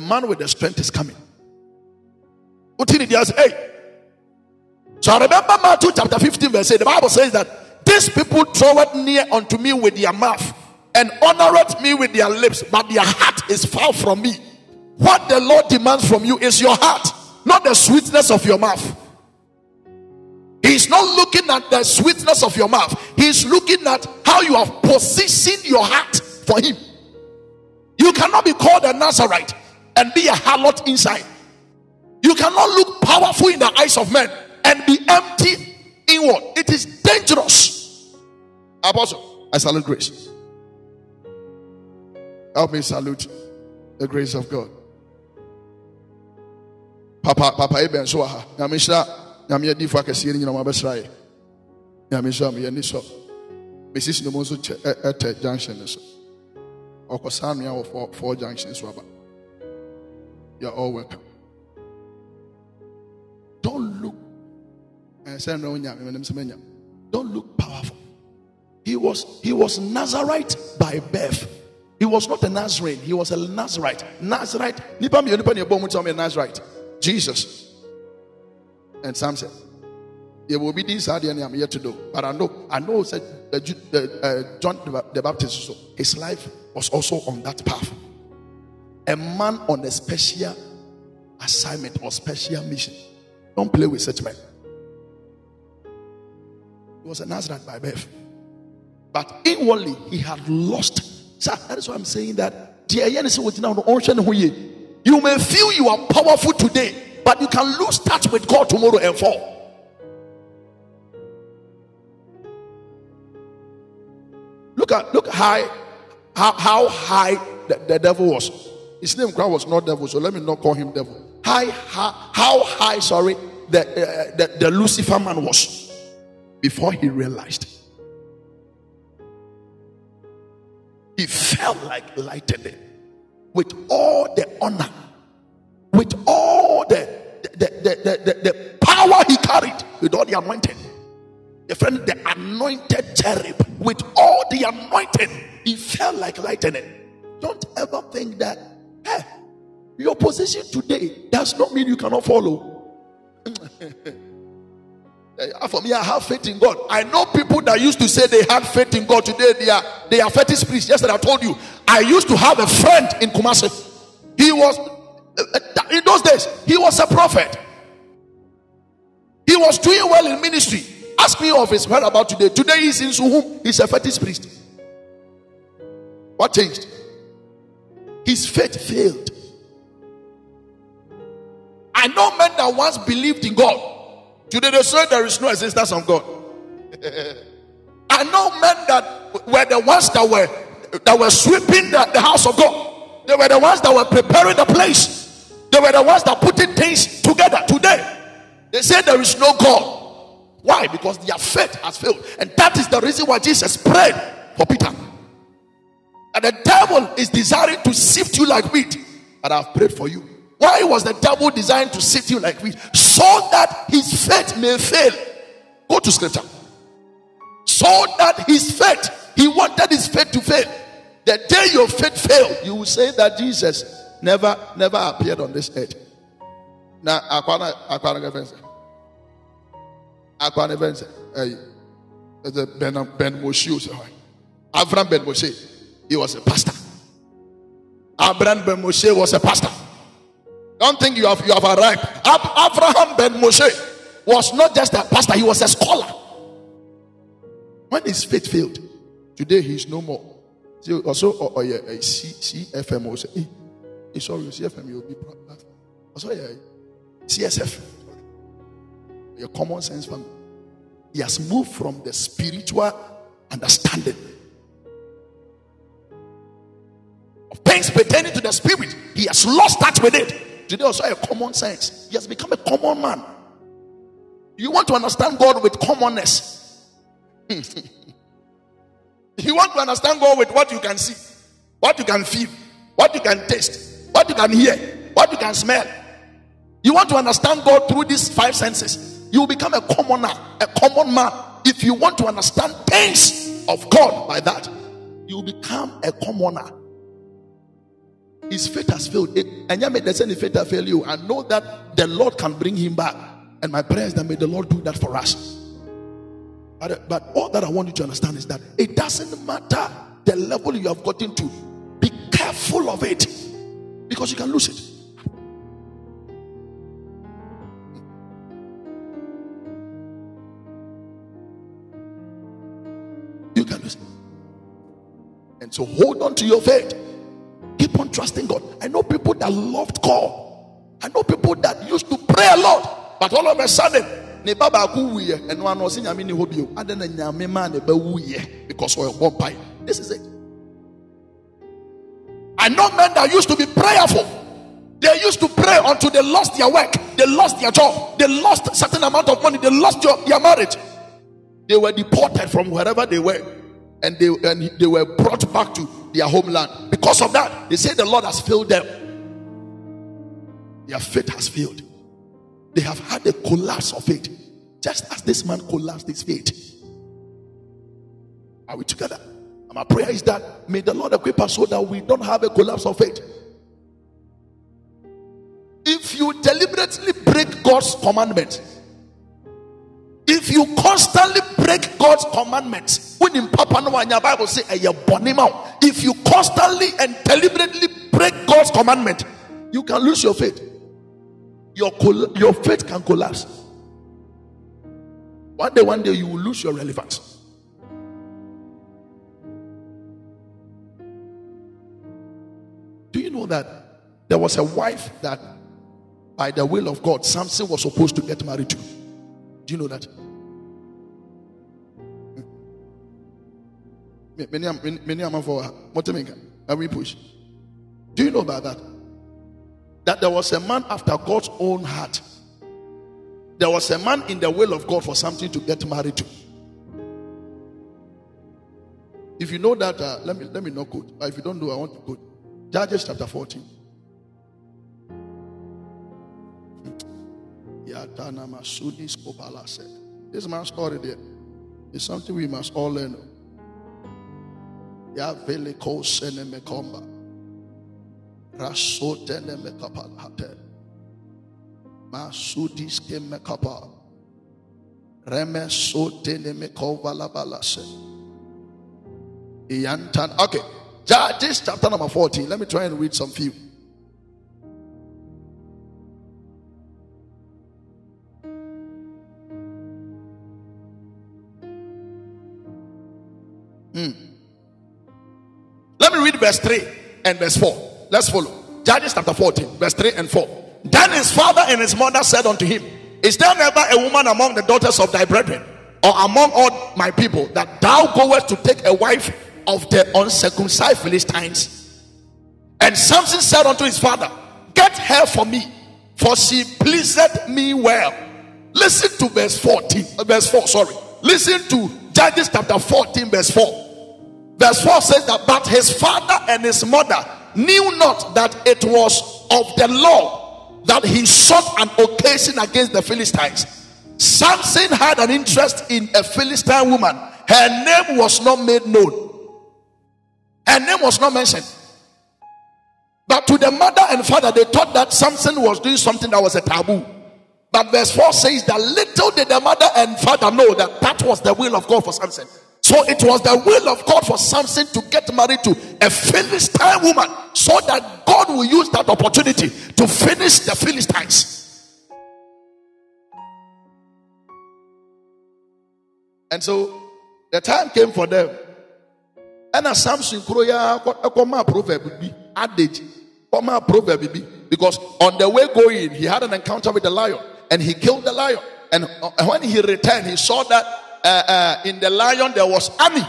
man with the strength is coming. So I remember Matthew chapter 15 verse 8. The Bible says that these people draweth near unto me with their mouth and honoreth me with their lips, but their heart is far from me. What the Lord demands from you is your heart, not the sweetness of your mouth. He's not looking at the sweetness of your mouth. He's looking at how you have positioned your heart for him. You cannot be called a Nazarite and be a harlot inside. You cannot look powerful in the eyes of men and be empty inward. It is dangerous. Apostle, I salute grace. Help me salute the grace of God. Papa Eben Soha. Yamisha, Yamia Difa Cassian, Yamabasrai. Yamisha, Yaniso. Mrs. Nomoso at Junction. Or Kosamia or four junctions. You're all welcome. Don't look. Don't look powerful. He was Nazarite by birth. He was not a Nazarene. He was a Nazarite. Nazarite. Jesus. And Samson. There will be this idea I'm here to do. But I know that John the Baptist, his life was also on that path. A man on a special assignment or special mission. Don't play with such men. He was a Nazarite by birth. But inwardly, he had lost. So that is why I'm saying that. You may feel you are powerful today, but you can lose touch with God tomorrow and fall. Look how high the devil was. His name was not devil, so let me not call him devil. How high the Lucifer man was before he realized. He felt like lightning with all the honor, with all the power he carried, with all the anointing. The friend, the anointed cherub, with all the anointing, he felt like lightning. Don't ever think that your position today does not mean you cannot follow. For me, I have faith in God. I know people that used to say they had faith in God. Today, they are fetish priests. Yesterday, I told you, I used to have a friend in Kumasi. He was, in those days, he was a prophet. He was doing well in ministry. Ask me of his whereabouts today. Today, he's in Suhum. He's a fetish priest. What changed? His faith failed. I know men that once believed in God. Today they say there is no existence of God. I know men that were the ones that were sweeping the house of God. They were the ones that were preparing the place. They were the ones that putting things together. Today they say there is no God. Why? Because their faith has failed. And that is the reason why Jesus prayed for Peter. And the devil is desiring to sift you like wheat. But I have prayed for you. Why was the devil designed to sift you like wheat? So that his faith may fail. Go to scripture. So that his faith, he wanted his faith to fail. The day your faith failed, you will say that Jesus never appeared on this earth. Now, I can't even say. Ben Moshe. Abraham Ben Moshe. He was a pastor. Abraham Ben Moshe was a pastor. Don't think you have arrived. Abraham Ben Moshe was not just a pastor, he was a scholar. When his faith failed, today he is no more. Also, CFM was sorry, CFM, you'll be proud of that. Also, CSF, your common sense family. He has moved from the spiritual understanding. Things pertaining to the spirit, he has lost touch with it. Today also a common sense. He has become a common man. You want to understand God with commonness. You want to understand God with what you can see, what you can feel, what you can taste, what you can hear, what you can smell. You want to understand God through these five senses. You will become a commoner, a common man. If you want to understand things of God by that, you become a commoner. His faith has failed. And yet may the same faith have failed you. I know that the Lord can bring him back. And my prayer is that may the Lord do that for us. But all that I want you to understand is that it doesn't matter the level you have gotten to. Be careful of it. Because you can lose it. You can lose it. And so hold on to your faith. Keep on trusting God. I know people that loved God. I know people that used to pray a lot. But all of a sudden, because we are born by. This is it. I know men that used to be prayerful. They used to pray until they lost their work. They lost their job. They lost a certain amount of money. They lost their marriage. They were deported from wherever they were. And they were brought back to their homeland. Because of that, they say the Lord has failed them. Their faith has failed. They have had a collapse of faith. Just as this man collapsed his faith. Are we together? And my prayer is that may the Lord equip us so that we don't have a collapse of faith. If you deliberately break God's commandments, if you constantly break God's commandments, when in Papa Noah and your Bible say, if you constantly and deliberately break God's commandment, you can lose your faith. Your faith can collapse. One day, you will lose your relevance. Do you know that there was a wife that, by the will of God, Samson was supposed to get married to? Do you know that? Do you know about that? That there was a man after God's own heart. There was a man in the will of God for something to get married to. If you know that, let me not quote. If you don't know, I want to quote. Judges chapter 14. This man's story there is something we must all learn. Okay, Judges chapter number 14. Let me try and read some few. Let me read verse 3 and verse 4. Let's follow. Judges chapter 14, verse 3 and 4. Then his father and his mother said unto him, is there never a woman among the daughters of thy brethren, or among all my people, that thou goest to take a wife of the uncircumcised Philistines? And Samson said unto his father, get her for me, for she pleaseth me well. Listen to verse 14. Verse 4, sorry. Listen to Judges chapter 14, verse 4. Verse 4 says that, but his father and his mother knew not that it was of the law that he sought an occasion against the Philistines. Samson had an interest in a Philistine woman. Her name was not made known. Her name was not mentioned. But to the mother and father, they thought that Samson was doing something that was a taboo. But verse 4 says that little did the mother and father know that that was the will of God for Samson. So it was the will of God for Samson to get married to a Philistine woman, so that God will use that opportunity to finish the Philistines. And so the time came for them. And as Samson Kroya proverb, because on the way going, he had an encounter with the lion, and he killed the lion. And when he returned, he saw that in the lion there was army,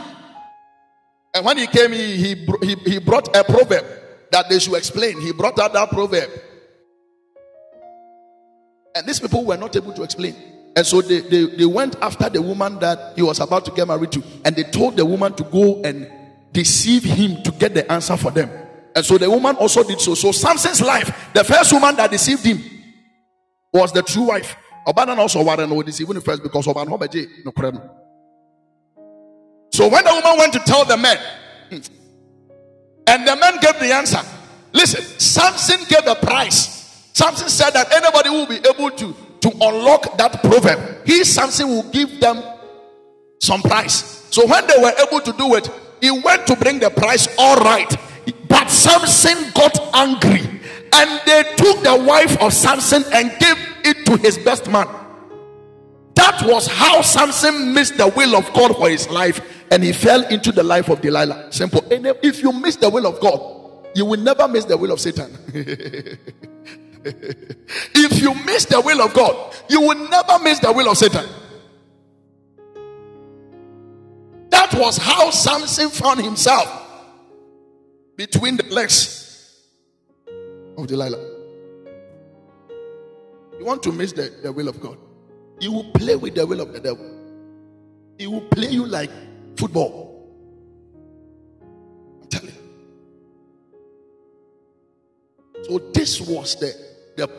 and when he came, he brought a proverb that they should explain. He brought out that proverb, And these people were not able to explain. And so they went after the woman that he was about to get married to. And they told the woman to go and deceive him to get the answer for them. And so the woman also did so. So Samson's life, the first woman that deceived him was the true wife. Obadan also warren would deceive him first because Oban Hobaji no credit. So when the woman went to tell the men, and the men gave the answer. Listen, Samson gave the price. Samson said that anybody will be able to unlock that proverb. He, Samson, will give them some price. So when they were able to do it, he went to bring the price, all right. But Samson got angry, and they took the wife of Samson and gave it to his best man. That was how Samson missed the will of God for his life, and he fell into the life of Delilah. Simple. And if you miss the will of God, you will never miss the will of Satan. If you miss the will of God, you will never miss the will of Satan. That was how Samson found himself between the legs of Delilah. You want to miss the will of God? You will play with the will of the devil. He will play you like football. I'm telling you. So this was the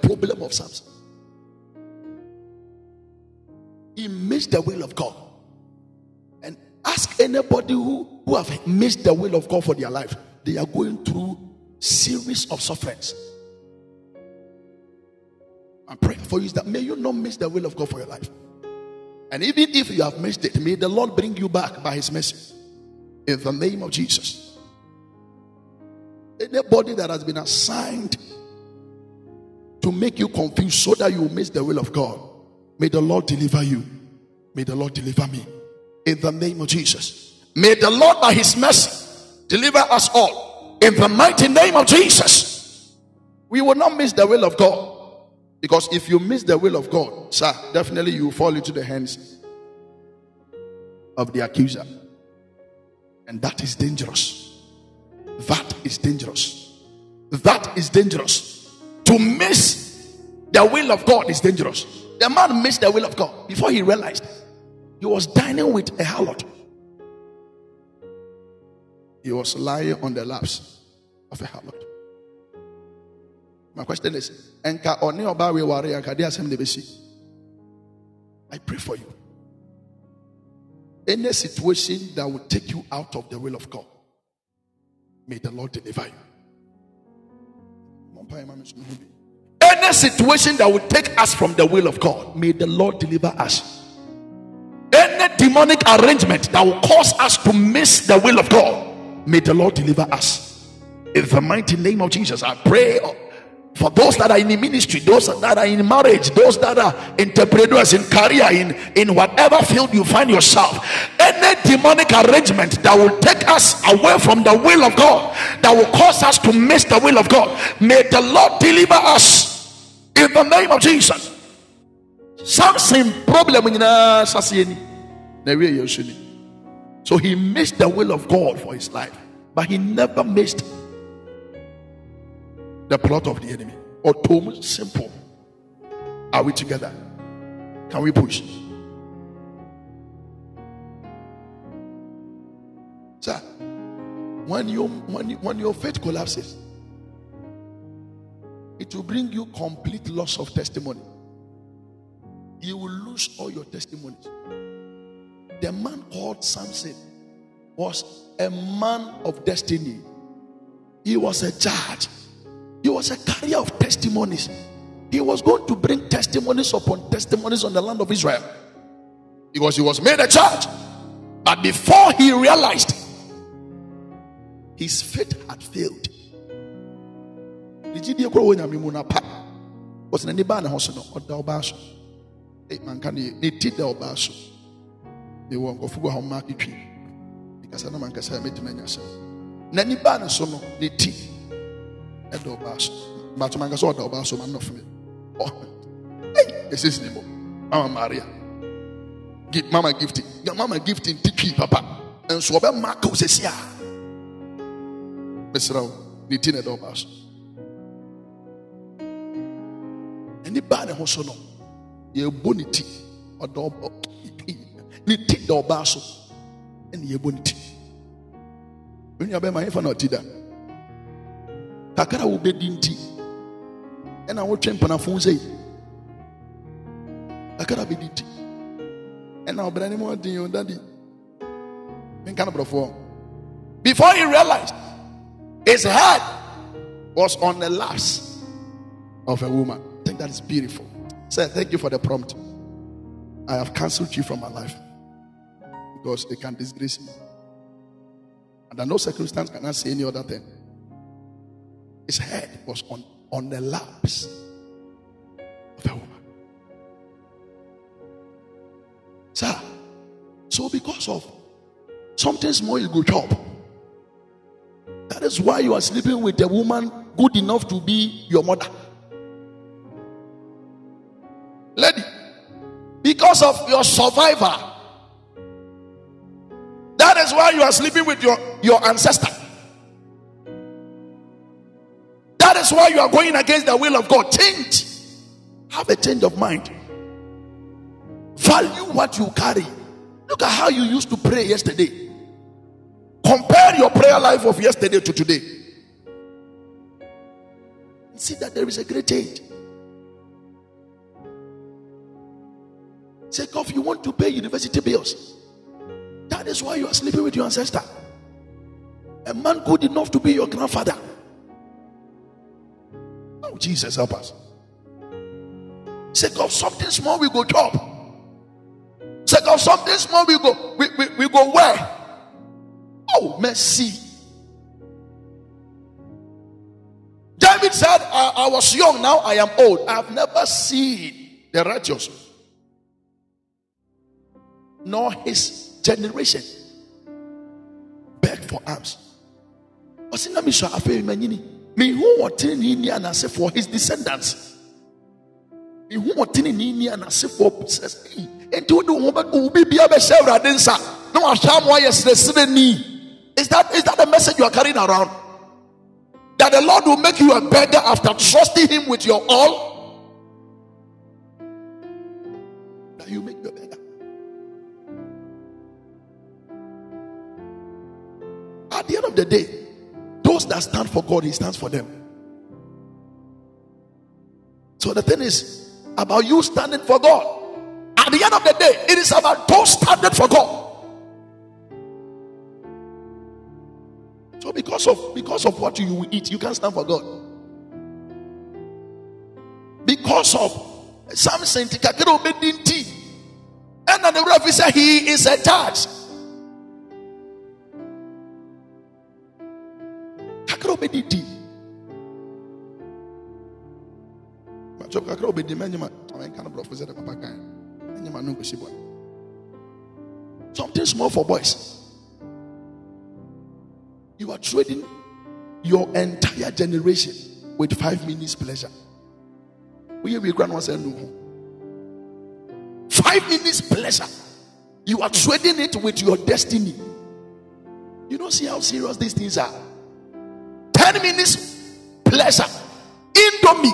problem of Samson. He missed the will of God. And ask anybody who have missed the will of God for their life. They are going through series of sufferings. I'm praying for you that may you not miss the will of God for your life. And even if you have missed it, may the Lord bring you back by his mercy. In the name of Jesus. Anybody that has been assigned to make you confused so that you miss the will of God, may the Lord deliver you. May the Lord deliver me. In the name of Jesus. May the Lord by his mercy deliver us all. In the mighty name of Jesus. We will not miss the will of God. Because if you miss the will of God, sir, definitely you will fall into the hands of the accuser. And that is dangerous. That is dangerous. That is dangerous. To miss the will of God is dangerous. The man missed the will of God before he realized he was dining with a harlot. He was lying on the laps of a harlot. My question is, I pray for you. Any situation that will take you out of the will of God, may the Lord deliver you. Any situation that will take us from the will of God, may the Lord deliver us. Any demonic arrangement that will cause us to miss the will of God, may the Lord deliver us. In the mighty name of Jesus, I pray. For those that are in the ministry, those that are in marriage, those that are entrepreneurs, in career, in whatever field you find yourself, any demonic arrangement that will take us away from the will of God, that will cause us to miss the will of God, may the Lord deliver us in the name of Jesus. Something problem in us. So he missed the will of God for his life, but he never missed the plot of the enemy. Or too simple. Are we together? Can we push? Sir, when your faith collapses, it will bring you complete loss of testimony. You will lose all your testimonies. The man called Samson was a man of destiny. He was a judge. He was a carrier of testimonies. He was going to bring testimonies upon testimonies on the land of Israel. Because he was made a judge. But before he realized, his faith had failed. Anybody who so know Yeboniti odobo niti dobaso eni yeboniti unya be my fan otida takara wo bedi nti ena wo twempanafo sei takara bedi nti ena obrani mo din yo daddy men kan brofo before he realized his head was on the lap of a woman. I think that is beautiful. Sir, thank you for the prompt. I have cancelled you from my life because they can disgrace me. Under no circumstance can I say any other thing. His head was on the laps of the woman. Sir, so because of something small you go chop. That is why you are sleeping with a woman good enough to be your mother. Lady, because of your survivor, that is why you are sleeping with your ancestor. That is why you are going against the will of God. Change. Have a change of mind. Value what you carry. Look at how you used to pray yesterday. Compare your prayer life of yesterday to today. See that there is a great change. Jacob, you want to pay university bills. That is why you are sleeping with your ancestor. A man good enough to be your grandfather. Oh, Jesus, help us. Jacob, something small we go job. Jacob, something small we go where? Oh, mercy. David said, I was young, now I am old. I have never seen the righteous. Nor his generation beg for alms. For his descendants. Is that the message you are carrying around? That the Lord will make you a beggar after trusting him with your all? That you make you a beggar. At the end of the day, those that stand for God, he stands for them. So the thing is about you standing for God. At the end of the day, it is about those standing for God. So because of what you eat, you can't stand for God. Because of Samson, and the referee said he is a judge. Something small for boys. You are trading your entire generation with 5 minutes pleasure. 5 minutes pleasure. You are trading it with your destiny. You don't see how serious these things are. 10 minutes pleasure. Indomie.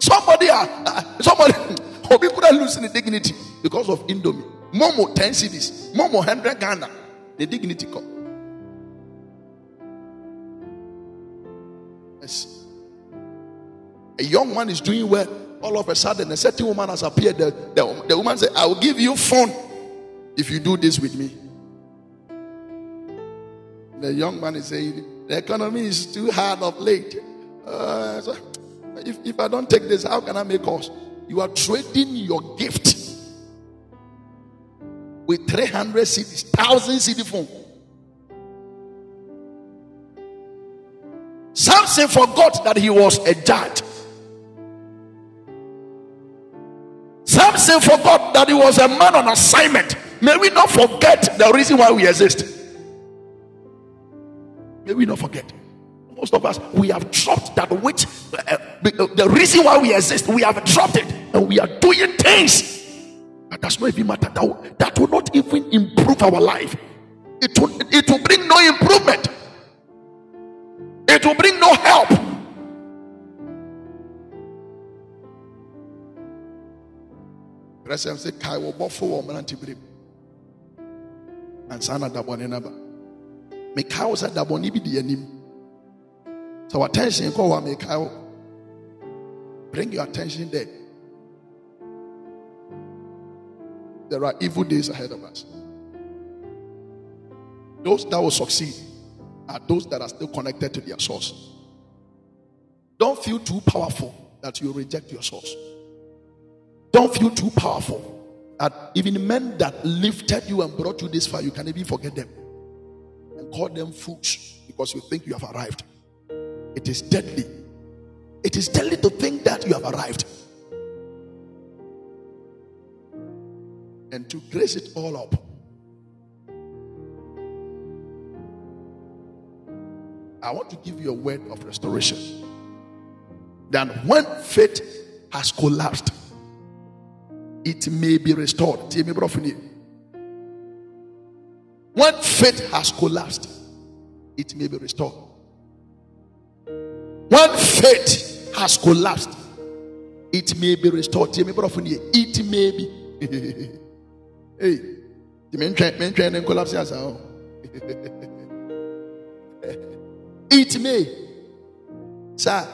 Somebody hope you could have lost the dignity because of Indomie. Momo 10 cedis, Momo 100 Ghana. The dignity come. Yes. A young man is doing well. All of a sudden, a certain woman has appeared. The woman said, I will give you phone if you do this with me. The young man is saying, the economy is too hard of late. So, if I don't take this, how can I make us? You are trading your gift with 300 cities, 1,000 city phone. Samson forgot that he was a judge. Samson forgot that he was a man on assignment. May we not forget the reason why we exist. May we not forget. Most of us, we have dropped that which the reason why we exist, we have dropped it, and we are doing things that does not even matter. That will not even improve our life. It will bring no improvement. It will bring no help. Say, Kai will buffalo woman and Sana Dabonaba. Make cows at Dabonibi the name. So attention, call one make cow. Bring your attention there. There are evil days ahead of us. Those that will succeed are those that are still connected to their source. Don't feel too powerful that you reject your source. Don't feel too powerful that even men that lifted you and brought you this far, you can even forget them and call them fools because you think you have arrived. It is deadly. It is deadly to think that you have arrived. And to grace it all up, I want to give you a word of restoration. That when faith has collapsed, it may be restored. When faith has collapsed, it may be restored. When faith has collapsed, it may be restored. It may be. Hey, it may, sir.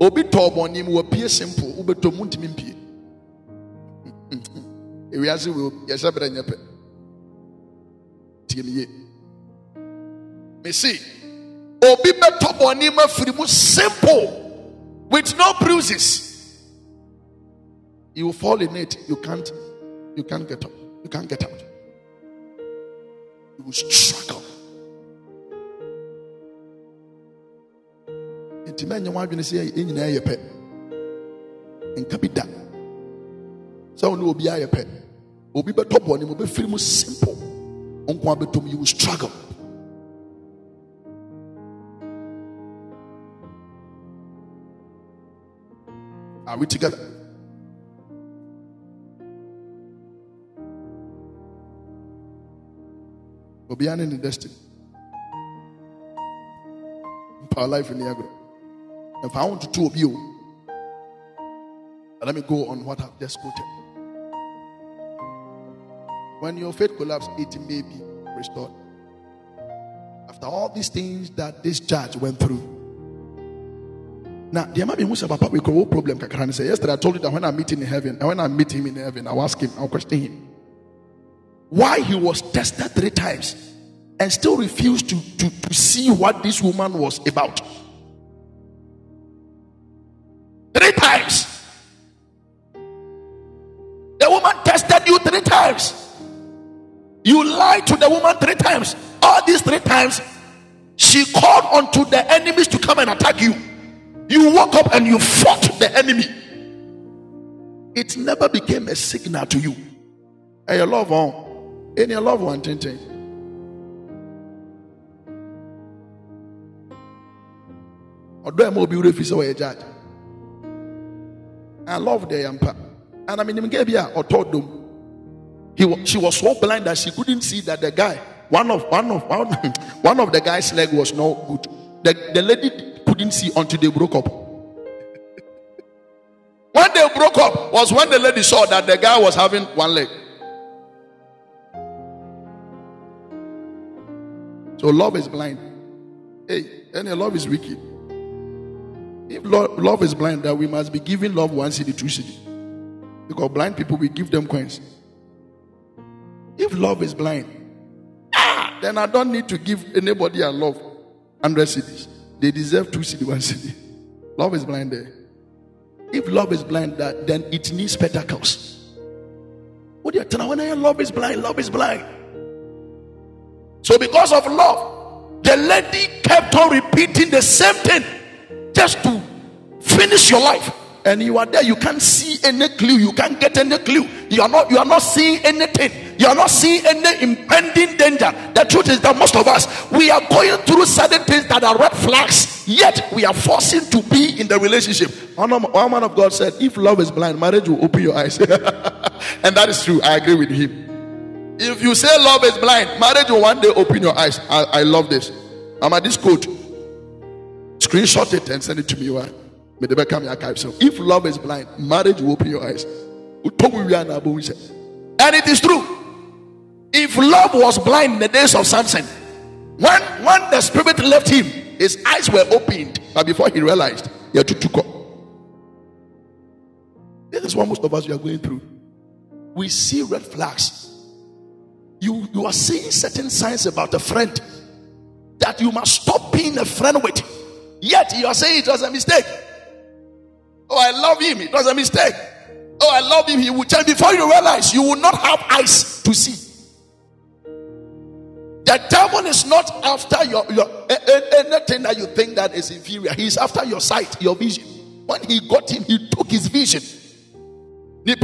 Obi Tobon will appear simple, Uber to Muntimpi. If we as you will, yes, I bring up Timmy. Missy Obi Tobonima Fribu simple with no bruises. You fall in it, you can't get up, you can't get out. You will struggle. It means you want to say in your pet and capita. So no be a pet. Will be but top one, it will be free simple. Unquabitum, you will struggle. Are we together? We'll be in the destiny. Our life in the agro. If I want to two of you, let me go on what I've just quoted. When your faith collapses, it may be restored. After all these things that this judge went through. Now, there might be most of a problem. Yesterday I told you that when I meet him in heaven, and when I meet him in heaven, I'll ask him, I'll question him. Why he was tested 3 times and still refused to see what this woman was about. 3 times. The woman tested you 3 times. You lied to the woman 3 times. All these 3 times, she called unto the enemies to come and attack you. You woke up and you fought the enemy. It never became a signal to you. Hey, your loved one. In your loved one, Tintin. Although I'm more beautiful, a judge. I love the yampa. And I mean, or told them. She was so blind that she couldn't see that the guy, one of the guy's leg was no good. The lady couldn't see until they broke up. When they broke up was when the lady saw that the guy was having 1 leg. So love is blind. Hey, and love is wicked. If love is blind, that we must be giving love 1 cedi, 2 cedi. Because blind people, we give them coins. If love is blind, then I don't need to give anybody a love 100 cedis. They deserve 2 cedi, 1 cedi. Love is blind there. If love is blind, then it needs spectacles. What do you tell me when love is blind? Love is blind. So because of love, the lady kept on repeating the same thing just to finish your life. And you are there, you can't see any clue, you can't get any clue. You are not seeing anything. You are not seeing any impending danger. The truth is that most of us, we are going through certain things that are red flags, yet we are forcing to be in the relationship. One man of God said, if love is blind, marriage will open your eyes. And that is true. I agree with him. If you say love is blind, marriage will one day open your eyes. I love this. I'm at this quote. Screenshot it and send it to me. Why? So if love is blind, marriage will open your eyes. And it is true. If love was blind in the days of Samson, when the spirit left him, his eyes were opened, but before he realized, he had to took up. This is what most of us we are going through. We see red flags. You are seeing certain signs about a friend that you must stop being a friend with. Yet you are saying it was a mistake. Oh, I love him. It was a mistake. Oh, I love him. He will tell. Before you realize, you will not have eyes to see. The devil is not after your anything that you think that is inferior. He is after your sight, your vision. When he got him, he took his vision. The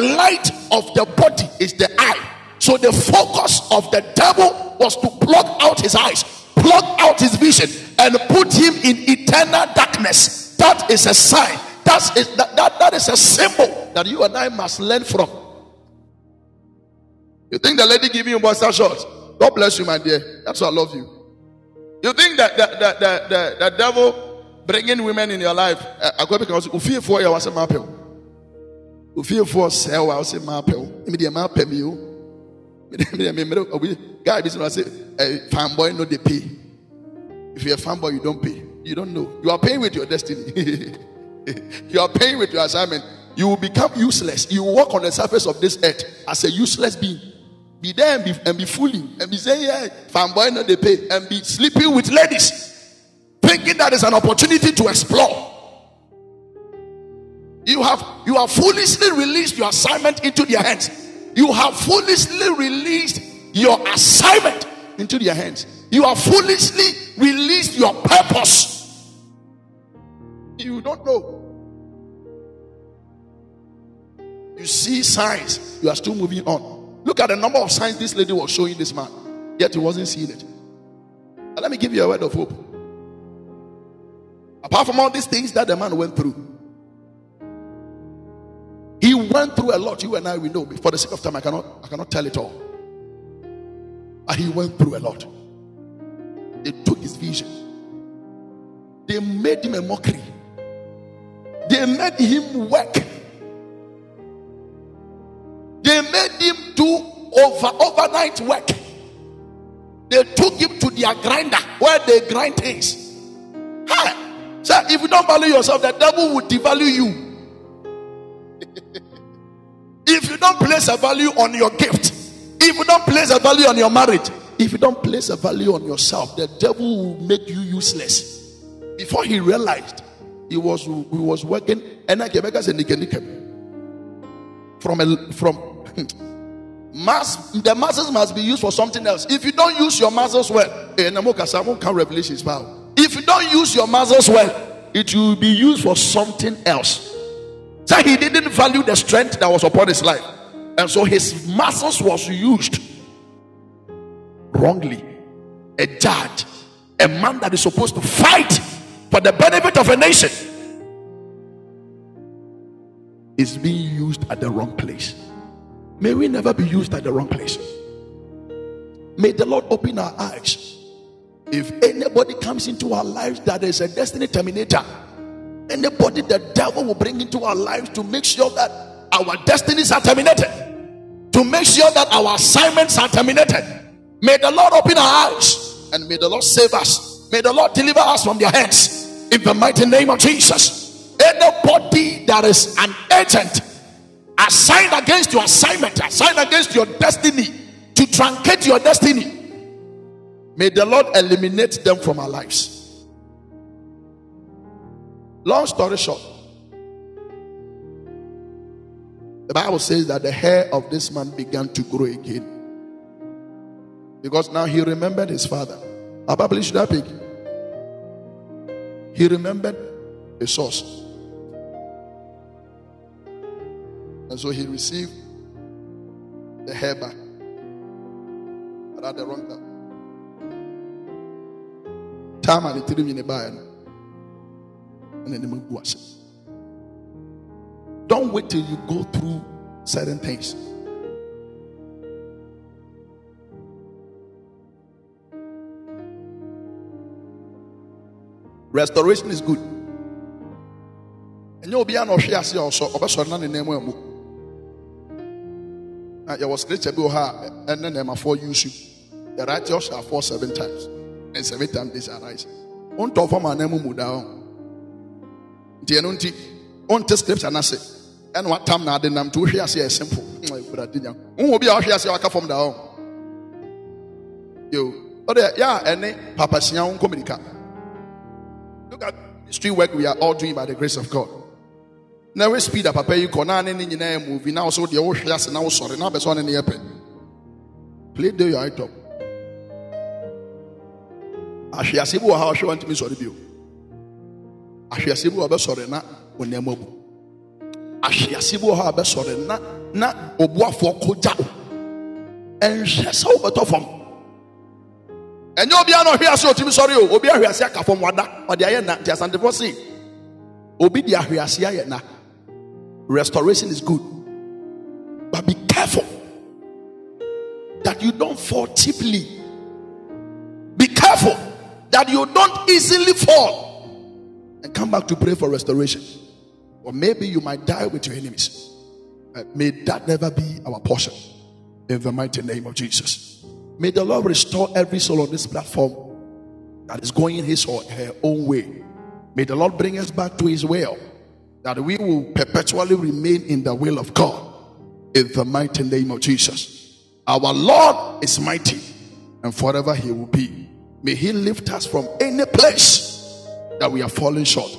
light of the body is the eye. So the focus of the devil was to pluck out his eyes, pluck out his vision, and put him in eternal darkness. That is a sign. That is a symbol that you and I must learn from. You think the lady giving you monster shots? God bless you, my dear. That's why I love you. You think that the devil bringing women in your life? I go because you fear for your mapel. You fear for sell house mapel. Immediate mapel you. Guy, this one I say, a fanboy no they pay. If you're a fanboy, you don't pay. You don't know. You are paying with your destiny. You are paying with your assignment. You will become useless. You will walk on the surface of this earth as a useless being. Be there and be fooling and be saying, yeah, fanboy no they pay, and be sleeping with ladies, thinking that is an opportunity to explore. You have foolishly released your assignment into their hands. You have foolishly released your assignment into their hands. You have foolishly released your purpose. You don't know. You see signs. You are still moving on. Look at the number of signs this lady was showing this man. Yet he wasn't seeing it. And let me give you a word of hope. Apart from all these things that the man went through. He went through a lot. You and I, we know. For the sake of time, I cannot tell it all. But he went through a lot. They took his vision. They made him a mockery. They made him work. They made him do overnight work. They took him to their grinder where they grind things. Hey, so if you don't value yourself, the devil will devalue you. If you don't place a value on your gift, if you don't place a value on your marriage, if you don't place a value on yourself, the devil will make you useless. Before he realized, he was working the muscles must be used for something else. If you don't use your muscles well, if you don't use your muscles well, it will be used for something else. So he didn't value the strength that was upon his life, and so his muscles was used wrongly. A judge, a man that is supposed to fight for the benefit of a nation, is being used at the wrong place. May we never be used at the wrong place. May the Lord open our eyes. If anybody comes into our lives that is a destiny terminator, anybody the devil will bring into our lives to make sure that our destinies are terminated, to make sure that our assignments are terminated. May the Lord open our eyes, and may the Lord save us. May the Lord deliver us from their hands, in the mighty name of Jesus. Anybody that is an agent assigned against your assignment, assigned against your destiny, to truncate your destiny, may the Lord eliminate them from our lives. Long story short, the Bible says that the hair of this man began to grow again, because now he remembered his father. He remembered the source, and so he received the hair back, but at the wrong time. And it didn't buy. Don't wait till you go through certain things. Restoration is good. And you'll be an Oshiasi also, Obasonan in Nemo. There was great Abuha, and then Emma 4 years. The righteous are fall 7 times, and 7 times this arise. Won't offer my name down. Dianunti, on test scripts and assay. And what time now then I'm to hear simple. Who be Oshiasi from down? You, oh, yeah, and Papa Sian Communica. Look at street work we are all doing by the grace of God. Now we speed up, Papa. You can now movie now, so the old class now sorry now, but in the open. Play the your top. Ashiasibu how she want me sorry bill. Ashiasibu abe sorry na onemobu. Ashiasibu how abe sorry na obuwa for kujao. And she saw better from. And you'll be on here, so to me, sorry, Obia Riasiaka from Wada, or the Ayana, just under the sea. Obidia Riasiana. Restoration is good. But be careful that you don't fall cheaply. Be careful that you don't easily fall and come back to pray for restoration. Or maybe you might die with your enemies. May that never be our portion. In the mighty name of Jesus. May the Lord restore every soul on this platform that is going his or her own way. May the Lord bring us back to his will, that we will perpetually remain in the will of God. In the mighty name of Jesus. Our Lord is mighty, and forever he will be. May he lift us from any place that we are falling short,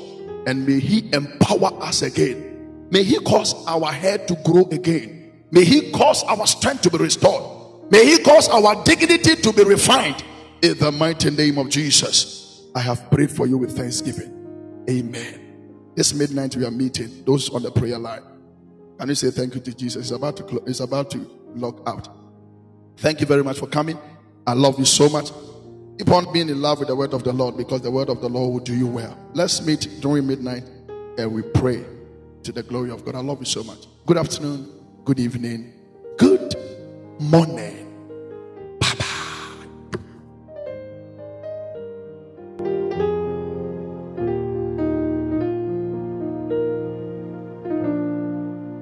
and may he empower us again. May he cause our hair to grow again. May he cause our strength to be restored. May he cause our dignity to be refined. In the mighty name of Jesus. I have prayed for you with thanksgiving. Amen. This midnight we are meeting. Those on the prayer line, can you say thank you to Jesus? It's about to log out. Thank you very much for coming. I love you so much. Keep on being in love with the word of the Lord, because the word of the Lord will do you well. Let's meet during midnight and we pray to the glory of God. I love you so much. Good afternoon. Good evening. Good morning.